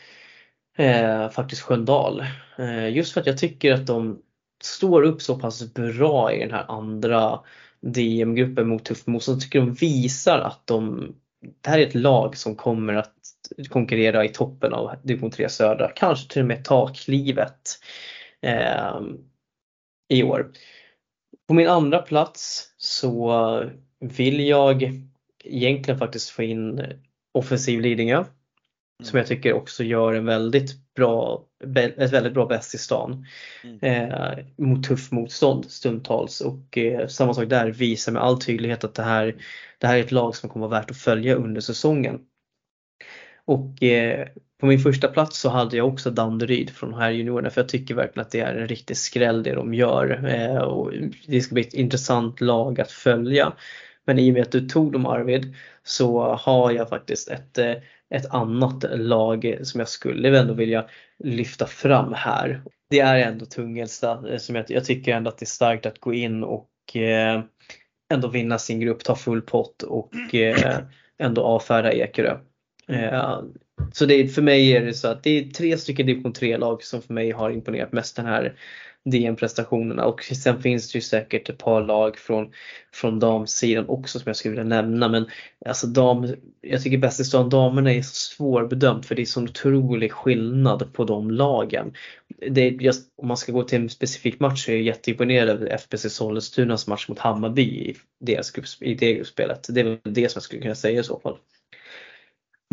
eh, faktiskt Sjöndal. Eh, just för att jag tycker att de står upp så pass bra i den här andra D M-gruppen mot tuff motstånd. Tycker de visar att de, det här är ett lag som kommer att konkurrera i toppen av division tre södra. Kanske till och med ta klivet eh, i år. På min andra plats så vill jag egentligen faktiskt få in offensiv Lidingö. Som jag tycker också gör en väldigt bra, ett väldigt bra bäst i stan eh, mot tuff motstånd stundtals. Och eh, samma sak där, visar med all tydlighet att det här, det här är ett lag som kommer vara värt att följa under säsongen. Och eh, på min första plats så hade jag också Danderyd från här juniorerna. För jag tycker verkligen att det är en riktig skräll det de gör. Eh, och det ska bli ett intressant lag att följa. Men i och med att du tog dem, Arvid, så har jag faktiskt ett... Eh, Ett annat lag som jag skulle ändå vilja lyfta fram här. Det är ändå Tungelsta. Som jag, jag tycker ändå att det är starkt att gå in och eh, ändå vinna sin grupp. Ta full pott och eh, ändå avfärda Ekerö. Eh, så det är, för mig är det så att det är tre stycken division tre-lag som för mig har imponerat mest den här D M-prestationerna. Och sen finns det ju säkert ett par lag från, från damsidan också som jag skulle vilja nämna. Men alltså dam, jag tycker bäst i stan damerna är så svårbedömt, för det är så otrolig skillnad på de lagen. Det är just, om man ska gå till en specifik match, så är jag jätteimponerad över F B C Sollentunas match mot Hammarby i deras grupp, i det gruppspelet. Det är väl det som jag skulle kunna säga i så fall.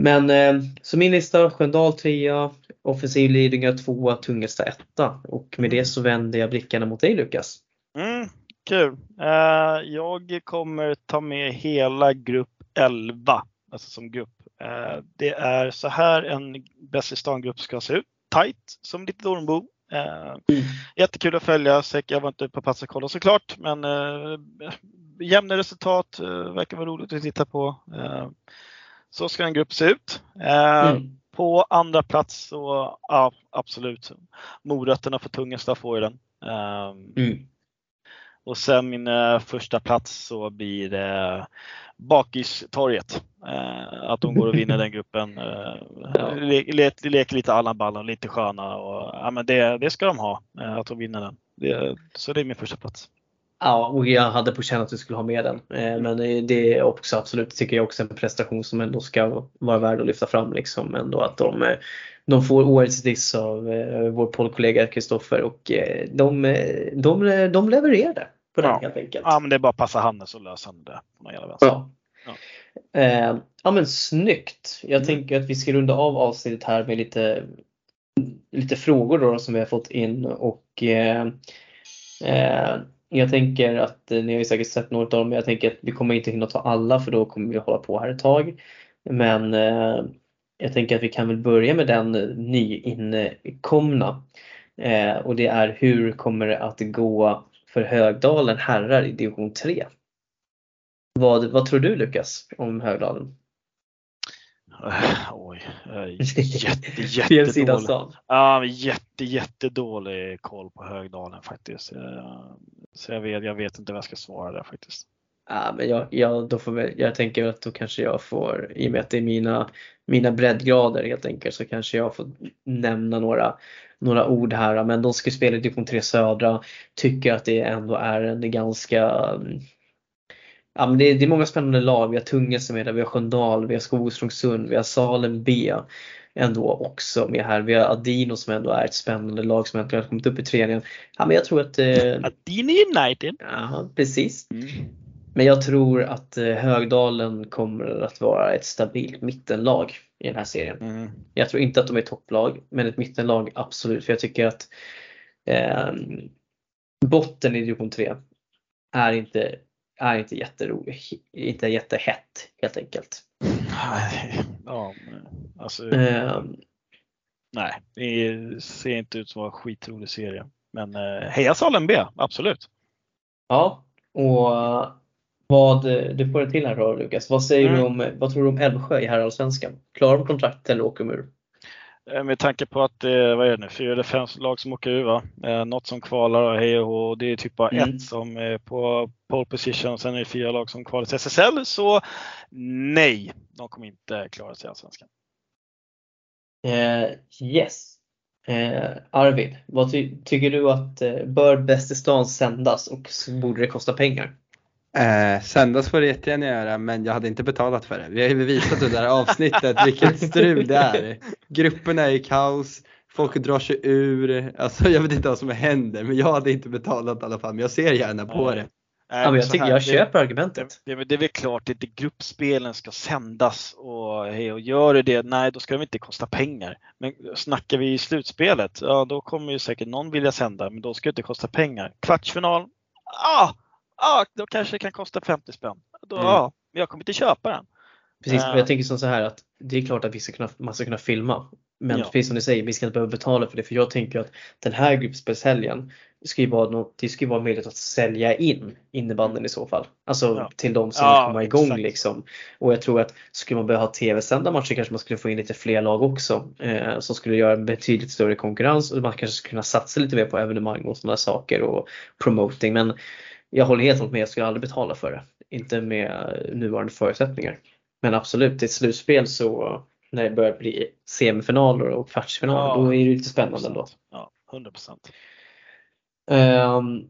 Men eh, så min lista: Sköndal trea, offensiv Lidingö tvåa, Tungelsta etta. Och med det så vänder jag blickarna mot dig, Lukas. Mm, kul. Eh, jag kommer ta med hela grupp elva, alltså som grupp. Eh, det är så här en bäst i stan-grupp ska se ut. Tight, som lite Dornbo. Eh, mm. Jättekul att följa. Säkert, jag var inte på plats och kolla såklart, men eh, jämna resultat eh, verkar vara roligt att titta på. Eh, Så ska en grupp se ut. Eh, mm. På andra plats så, ja, absolut. Morötterna för Tungelsta får ju den. Eh, mm. Och sen min eh, första plats så blir eh, Bakistorget. Eh, att de går och vinner den gruppen. Eh, ja. le, le, leker lite Allan Ballan, lite sköna. Och, ja, men det, det ska de ha, eh, att de vinner den. Det, så det är min första plats. Ja, och jag hade på känn att du skulle ha med den. Men det är också absolut, tycker jag, också en prestation som ändå ska vara värd att lyfta fram. Liksom. Ändå att de, de får årets diss av vår poddkollega Kristoffer. Och de, de, de levererade på den, ja, helt enkelt. Ja, men det är bara passa handen så löser han det. Ja. Ja. Eh, ja, men snyggt. Jag mm. tänker att vi ska runda av avsnittet här med lite, lite frågor då, som vi har fått in. Och... Eh, eh, jag tänker att ni har ju säkert sett något av dem. Jag tänker att vi kommer inte hinna ta alla, för då kommer vi hålla på här ett tag. Men eh, jag tänker att vi kan väl börja med den nyinkomna. Eh, och det är: hur kommer det att gå för Högdalen herrar i division tre? Vad, vad tror du, Lukas, om Högdalen? Oj, jätte, jättedålig. Ja, jätte, jättedålig koll på Högdalen faktiskt. Så jag vet, jag vet inte vad jag ska svara där faktiskt. Ja, men jag, jag, då får, jag tänker att då kanske jag får, i och med att det är mina, mina breddgrader helt enkelt, så kanske jag får nämna några, några ord här. Men de ska spela i division tre södra. Tycker att det ändå är en ganska... Ja, men det, är, det är många spännande lag. Vi har Tungelsta som är där, vi har Sjöndal, vi har Skogsrungsund, vi har Salem B ändå också med här. Vi har Adino som ändå är ett spännande lag som äntligen har kommit upp i tredje. Ja, men jag tror att... Eh... Adino United. Ja, precis. Mm. Men jag tror att eh, Högdalen kommer att vara ett stabilt mittenlag i den här serien. Mm. Jag tror inte att de är topplag, men ett mittenlag absolut. För jag tycker att eh, botten i division tre är inte... är inte jätteroligt, inte jättehett helt enkelt. Nej, ja, alltså, um, nej, det ser inte ut som en skitrolig serie. Men eh, heja Salem B, absolut. Ja, och vad du får det till här då, Lukas? Vad säger mm. du om, vad tror du om Älvsjö i herrallsvenskan? Klarar de kontrakt eller åker de ur? Med tanke på att det, vad är det nu, fyra eller fem lag som åker ur, va? Eh, något som kvalar och hej och hå, och det är typ bara mm. ett som är på pole position, och sen är det fyra lag som kvalar till S S L, så nej, de kommer inte klara sig i allsvenskan. Eh, yes. Eh, Arvid, vad ty- tycker du att eh, bör bäst i stan sändas, och borde det kosta pengar? Eh, sändas får det jättegärna göra, men jag hade inte betalat för det. Vi har ju bevisat det där avsnittet vilket strul det är. Grupperna är i kaos, folk drar sig ur. Alltså jag vet inte vad som händer, men jag hade inte betalat i alla fall. Men jag ser gärna på det. Ja, men jag tycker jag köper argumentet. Det, det, det är väl klart att gruppspelen ska sändas, och, hej, och gör det, nej då ska de inte kosta pengar. Men snackar vi i slutspelet, ja, då kommer ju säkert någon vilja sända, men då ska det inte kosta pengar. Kvartsfinal, ah! Ja, ah, då kanske det kan kosta femtio spänn. Då, mm. ah, men jag kommer inte köpa den. Precis, men jag tänker som så här att det är klart att vi ska kunna, man ska kunna filma. Men ja, precis som ni säger, vi ska inte behöva betala för det. För jag tänker att den här gruppspelshelgen ska ju vara, något, det ska ju vara möjligt att sälja in innebanden i så fall. Alltså ja, till de som ja, kommer igång liksom. Och jag tror att skulle man börja ha tv-sända matcher, kanske man skulle få in lite fler lag också. Eh, som skulle göra en betydligt större konkurrens. Och man kanske skulle kunna satsa lite mer på evenemang och sådana saker och promoting. Men jag håller helt enkelt med, jag skulle aldrig betala för det. Inte med nuvarande förutsättningar. Men absolut, i ett slutspel så när det börjar bli semifinaler och kvartsfinaler, ja, då är det lite spännande ändå. Ja, hundra procent. Um,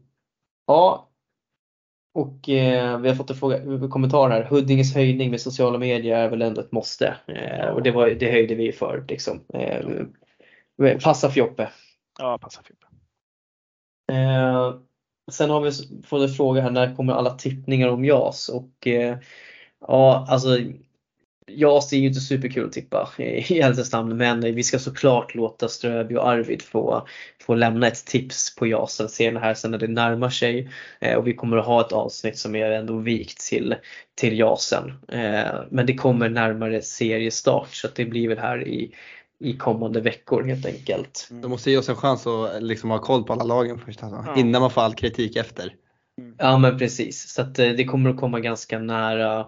ja, och eh, vi har fått en fråga, en kommentar här. Huddinges höjning med sociala medier är väl ändå ett måste. Eh, och det, var, det höjde vi för, liksom. Eh, passa för Joppe. Ja, passa för Joppe. Eh, Sen har vi fått en fråga här, när kommer alla tippningar om J A S? Och eh, ja, alltså J A S är ju inte superkul att tippa i Älvstamn, men vi ska såklart låta Ströby och Arvid få, få lämna ett tips på J A S och se den här sen när det närmar sig. Eh, och vi kommer att ha ett avsnitt som är ändå vikt till, till JASen. Eh, men det kommer närmare seriestart, så att det blir väl här i i kommande veckor helt enkelt. Mm. De måste ge oss en chans att liksom ha koll på alla lagen först, alltså, ja, innan man får all kritik efter. Mm. Ja, men precis. Så att det kommer att komma ganska nära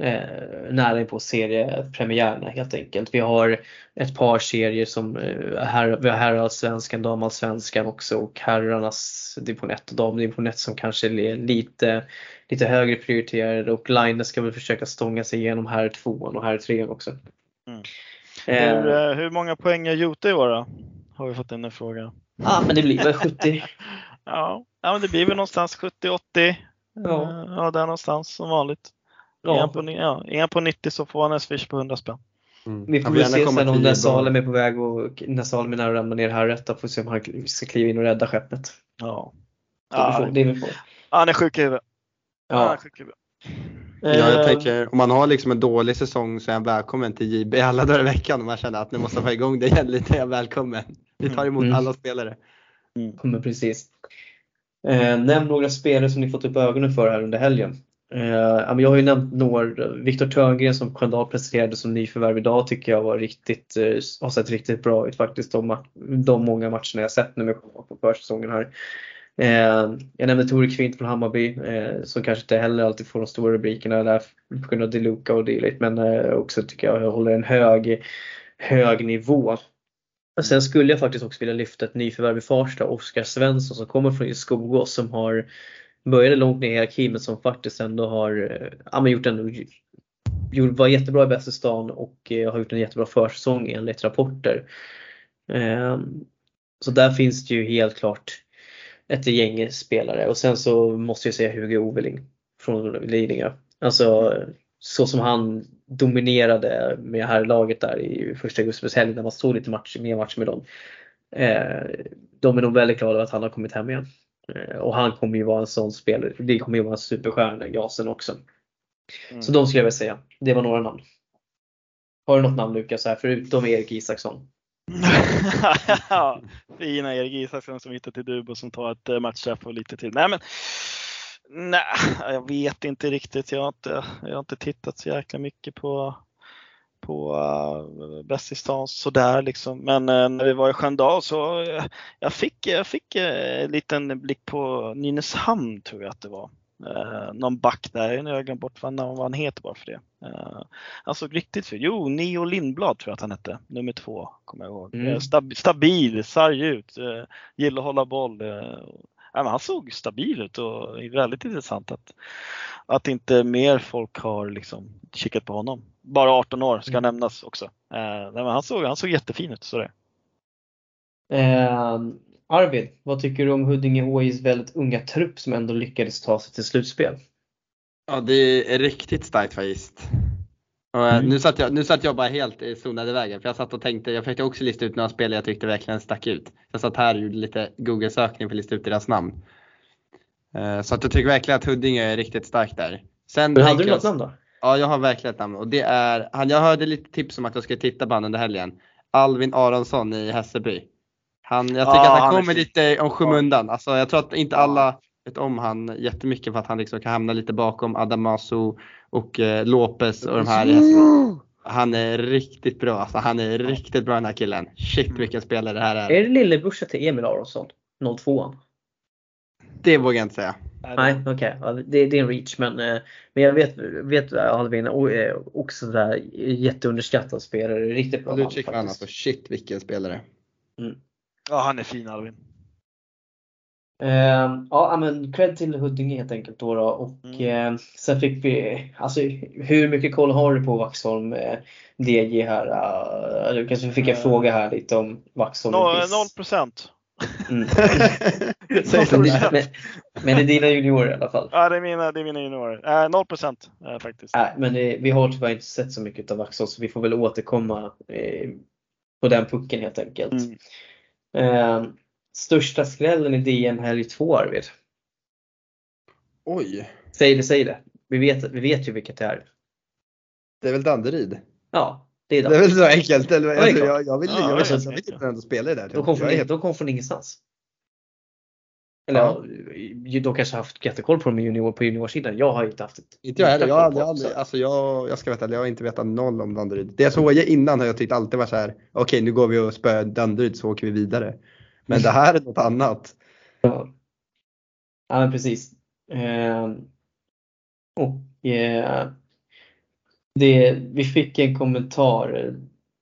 eh, nära på seriepremiärerna helt enkelt. Vi har ett par serier som eh, här, vi har herrallsvenskan, damallsvenskan också, och herrarnas division ett och damdivision ett som kanske är lite, lite högre prioriterade, och Line ska väl försöka stånga sig igenom här tvåan och här trean också. Mm. Eh, hur, hur många poäng har Jota i år då? Har vi fått in en fråga. Ja, ah, men det blir väl sjuttio. Ja, men det blir väl någonstans sjuttio åttio. Ja, ja, där någonstans som vanligt. Ja. En på, ja, en på nittio så får han en swish på hundra spänn. Mm. Vi får väl se sen om den Salem är på väg, och när Salem är nära att ramla ner här rätta, får se om han ska kliva in och rädda skeppet. Ja. Ja, får, det vi får. Han är sjuk i huvudet. Ja, han är sjuk i huvudet. Ja, jag tänker, om man har liksom en dålig säsong så är jag välkommen till J B alla dagar i veckan, om man känner att nu måste få igång det igen lite. Jag är välkommen. Vi tar emot mm. alla spelare. Mm. Men precis. Eh, nämn några spelare som ni fått upp ögonen för här under helgen. Eh, jag har ju nämnt några. Viktor Törngren som Sjöndal presenterade som nyförvärv idag, tycker jag var riktigt, eh, har sett riktigt bra ut faktiskt. De, de många matcherna jag sett nu på försäsongen här. Eh, jag nämnde Tore Kvint från Hammarby, eh, som kanske inte heller alltid får de stora rubrikerna där på grund av Teddy Luka och dylikt, men eh, också tycker jag, jag håller en hög, hög nivå. Sen skulle jag faktiskt också vilja lyfta ett nyförvärv i Farsta, Oskar Svensson, som kommer från Skogås, som har börjat långt ner i hierarkin, men som faktiskt ändå har ja, men gjort en, gjort, var jättebra i bästa stan och eh, har gjort en jättebra försäsong enligt rapporter. Eh, så där finns det ju helt klart ett gäng spelare. Och sen så måste jag säga Hugo Oveling från Lidingö. Alltså så som han dominerade med här laget där i första augusti-helgen, när man stod lite match, mer match med dem. Eh, de är nog väldigt glada över att han har kommit hem igen. Eh, och han kommer ju vara en sån spelare. Det kommer ju vara en superstjärna, Jasen också. Mm. Så de skulle jag väl säga. Det var några namn. Har du något namn, Lukas, här förutom Erik Isaksson? Ja, fina Erik Isaksson som hittar till Dubbo, som tar ett matchstraff och lite till. Nej men nej, jag vet inte riktigt. Jag har inte, jag har inte tittat så jäkla mycket på på uh, Bästistans så där liksom. Men uh, när vi var i Sköndal så uh, jag fick jag fick uh, en liten blick på Nynäshamn, tror jag att det var. Uh, någon back där, nu har jag glömt bort vad han heter bara för det. Uh, alltså riktigt för, jo, Neo Lindblad tror jag att han hette, nummer två, kommer jag ihåg. Mm. Uh, stab- stabil, sarg ut, uh, gillar att hålla boll. Uh, ja, han såg stabil ut, och det är väldigt intressant att, att inte mer folk har liksom kikat på honom. Bara arton år ska mm. nämnas också. Uh, nej, men han, såg, han såg jättefin ut. Så det. Uh... Arvid, vad tycker du om Huddinge H I:s väldigt unga trupp som ändå lyckades ta sig till slutspel? Ja, det är riktigt starkt faktiskt. Mm. Nu, satt jag, nu satt jag bara helt i zonade vägen. För jag satt och tänkte, jag försökte också lista ut några spelare jag tyckte verkligen stack ut. Jag satt här och gjorde lite Google-sökning för att lista ut deras namn. Så att jag tycker verkligen att Huddinge är riktigt starkt där. Sen hade du något jag, namn då? Ja, jag har verkligen ett namn. Och det är, jag hörde lite tips om att jag skulle titta på han under helgen. Alvin Aronsson i Hässelby. Han, jag tycker ah, att han, han kommer lite om skymundan. Alltså, jag tror att inte alla vet om han jättemycket, för att han liksom kan hamna lite bakom Adamasu och eh, Lopez och de här. Mm. Han är riktigt bra. Alltså, han är riktigt bra, den här killen. Shit, vilken spelare det här är. Är det lillebrorsa till Emil Aronsson? noll två. Det vågar jag inte säga. Nej, okej. Okay. Det, det är en reach. Men, men jag vet, vet Alvin också, där jätteunderskattad spelare. Riktigt bra. Du tycker han, alltså, shit, vilken spelare. Mm. Ja, han är fin, Alvin. Uh, ja, men cred till Huddinge helt enkelt då. då. Och mm. uh, sen fick vi, alltså, hur mycket koll har du på Vaxholm uh, D J här? Uh, du kanske fick jag mm. fråga här lite om Vaxholm. noll procent. Mm. men, men det är dina juniorer i alla fall. Ja, det är mina, det är mina juniorer. Noll uh, procent uh, faktiskt. Uh, men det, vi har tyvärr inte sett så mycket av Vaxholm, så vi får väl återkomma uh, på den pucken helt enkelt. Mm. Eh, största skrällen i D M här i två, Arvid. Oj. Säg det, säg det. Vi vet, vi vet ju vilket det är. Det är väl Danderyd. Ja, det är Danderyd. Det är väl så enkelt. Eller, alltså, jag, jag vill ja, jag vill inte ändå spela i det där. De kom från, helt... de kom från ingenstans. Eller ja. Ja, de kanske har haft jättekoll på dem junior, på juniorsidan. Jag har inte haft ett, inte jag heller. Jag, jag, jag, alltså jag, jag ska veta, jag har inte vetat noll om Danderyd. Det jag såg innan har jag tyckt alltid var så här: okej, okay, nu går vi och spöar Danderyd så åker vi vidare. Men det här är något annat. Ja, ja, men precis. Eh, och eh, det, vi fick en kommentar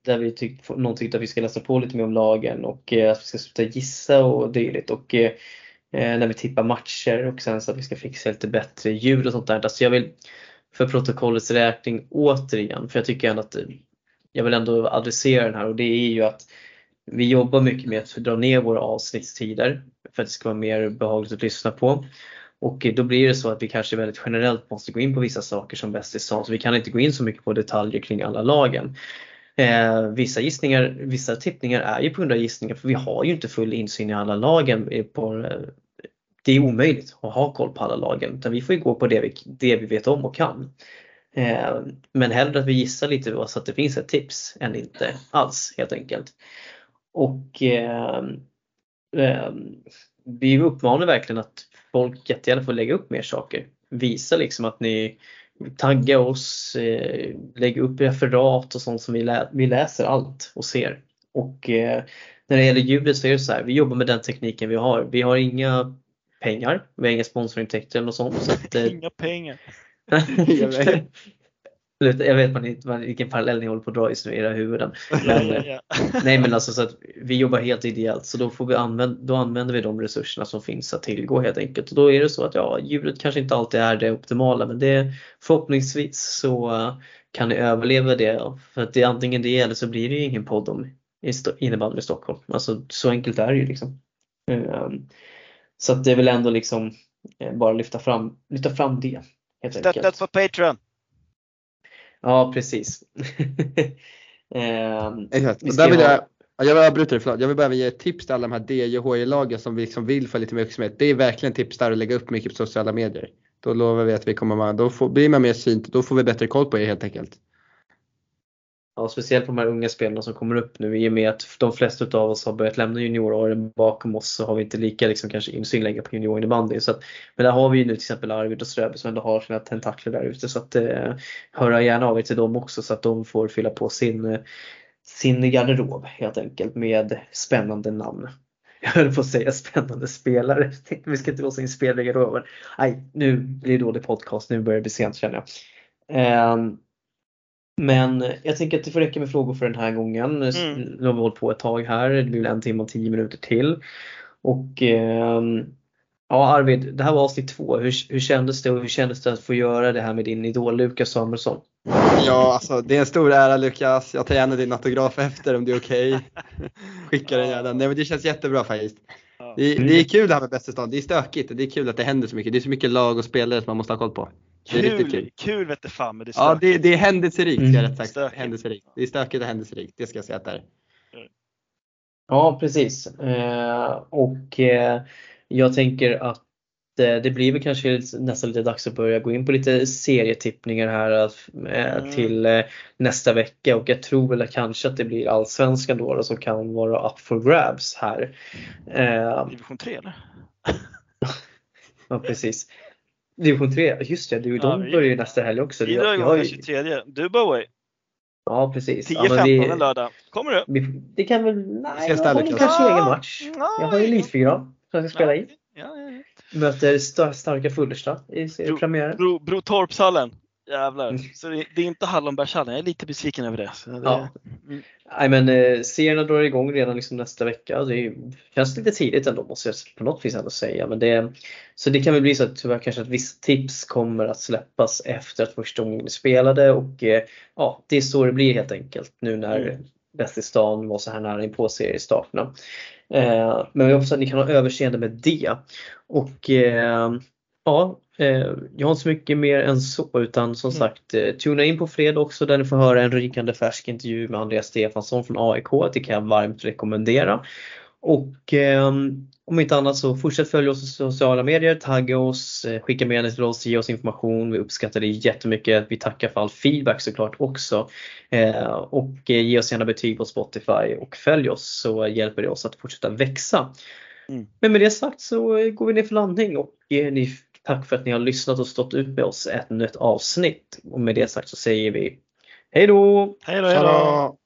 där vi tyckte, någon tyckte att vi ska läsa på lite mer om lagen och eh, att vi ska sluta gissa och dylikt. Och eh, när vi tippar matcher och sen så att vi ska fixa lite bättre ljud och sånt där. Så alltså jag vill för protokollets räkning återigen, för jag tycker ändå att jag vill ändå adressera den här, och det är ju att vi jobbar mycket med att dra ner våra avsnittstider för att det ska vara mer behagligt att lyssna på. Och då blir det så att vi kanske väldigt generellt måste gå in på vissa saker som bäst sa. Så vi kan inte gå in så mycket på detaljer kring alla lagen. Eh, vissa gissningar, vissa tippningar är ju på grund av gissningar, för vi har ju inte full insyn i alla lagen. På, det är omöjligt att ha koll på alla lagen, utan vi får ju gå på det vi, det vi vet om och kan. Eh, men hellre att vi gissar lite så att det finns ett tips än inte alls, helt enkelt. Och eh, eh, vi uppmanar verkligen att folk jättegärna får lägga upp mer saker. Visa liksom att ni tagga oss, eh, lägga upp referat och sånt som vi, lä- vi läser allt och ser. Och eh, när det gäller ljudet så är det så här, vi jobbar med den tekniken vi har. Vi har inga pengar, vi har inga sponsorintäkter eller sånt. Så att, eh... Inga pengar. Jag vet man inte vilken parallell ni håller på att dra i era huvuden. Men, nej men alltså så att vi jobbar helt ideellt, så då, får vi använd, då använder vi de resurserna som finns att tillgå helt enkelt. Och då är det så att ja, ljudet kanske inte alltid är det optimala, men det, förhoppningsvis så kan ni överleva det. För att det är antingen det eller så blir det ju ingen podd om innebandy i Stockholm. Alltså så enkelt är det ju liksom. Så att det vill ändå liksom bara lyfta fram, lyfta fram det helt enkelt. Stöttat på Patreon. Ja, precis. eh, Exakt. Vi där vill ha... jag, jag vill avbryta det, förlåt. Jag vill bara ge ett tips till alla de här D J H I-lagen som vi liksom vill få lite mer uppmärksamhet. Det är verkligen tips där att lägga upp mycket på sociala medier. Då lovar vi att vi kommer med. Då får, blir man mer synt. Då får vi bättre koll på er helt enkelt. Ja, speciellt på de här unga spelarna som kommer upp nu. I och med att de flesta av oss har börjat lämna junioråren bakom oss, så har vi inte lika liksom, kanske insyn längre på juniorinnebandy. Så att, men där har vi ju nu till exempel Arvid och Ströby som ändå har sina tentakler där ute. Så att eh, höra gärna av er till dem också, så att de får fylla på sin, sin garderob helt enkelt med spännande namn. Jag höll på att säga spännande spelare. Vi ska inte låsa in spelare i garderoben. Nej, nu blir det dålig podcast. Nu börjar det bli sent, känner jag. Eh, Men jag tänker att det får räcka med frågor för den här gången. Mm. Nu har vi hållit på ett tag här. Det blir en timme och tio minuter till. Och eh, ja, Arvid, det här var avsnitt två. Hur, hur kändes det och hur kändes det att få göra det här med din idol Lukas Samuelsson? Ja, alltså det är en stor ära, Lukas. Jag tar gärna din autograf efter om det är okej. Okay. Skicka den gärna. Nej, men det känns jättebra faktiskt. Det, det är kul det här med bästa stan. Det är stökigt och det är kul att det händer så mycket. Det är så mycket lag och spelare som man måste ha koll på. Kul, kul, kul vet du fan, men det är stökigt. Ja, det, det är händelserikt, mm. rätt sagt. Händelserikt. Det är stökigt och händelserikt, det ska jag säga att det är. Ja, precis. Eh, och eh, jag tänker att eh, det blir väl kanske nästan lite dags att börja gå in på lite serietippningar här eh, mm. till eh, nästa vecka. Och jag tror väl kanske att det blir allsvenskan då, då som kan vara up for grabs här. Eh, Division tre eller? Ja, precis. Division tre, just det, de börjar ju nästa helg också. Vi drar igång den tjugotredje, Dubbo away. Ja, precis. tio femton en lördag, kommer du? Vi, det kan väl, nej, jag har kanske egen match. Jag har ju elitfyra som jag ska spela i. Möter starka Fullersta i premiären. Brotorpshallen, jävlar. Så det är inte Hallonbergshallen, jag är lite besviken över det. Nej, men serierna drar igång redan liksom nästa vecka. Det känns lite tidigt ändå, måste jag på något vis ändå säga, men det, så det kan väl bli så att tyvärr kanske att vissa tips kommer att släppas efter att första gången spelade. Och ja, det är så det blir helt enkelt nu när mm. bäst i stan var så här nära in på seriestarterna. eh, Men vi hoppas att ni kan ha överseende med det. Och eh, ja, jag har inte så mycket mer än så, utan som mm. sagt, tuna in på fredag också, där ni får höra en rykande färsk intervju med Andreas Stefansson från A I K. Det kan jag varmt rekommendera. Och eh, om inte annat så fortsätt följa oss i sociala medier, tagga oss, skicka meddelanden till oss, ge oss information. Vi uppskattar det jättemycket. Vi tackar för all feedback såklart också. Eh, och ge oss gärna betyg på Spotify och följ oss, så hjälper det oss att fortsätta växa. Mm. Men med det sagt så går vi ner för landning, och eh, ni tack för att ni har lyssnat och stått ut med oss ett nytt avsnitt. Och med det sagt så säger vi hej då! Hej då!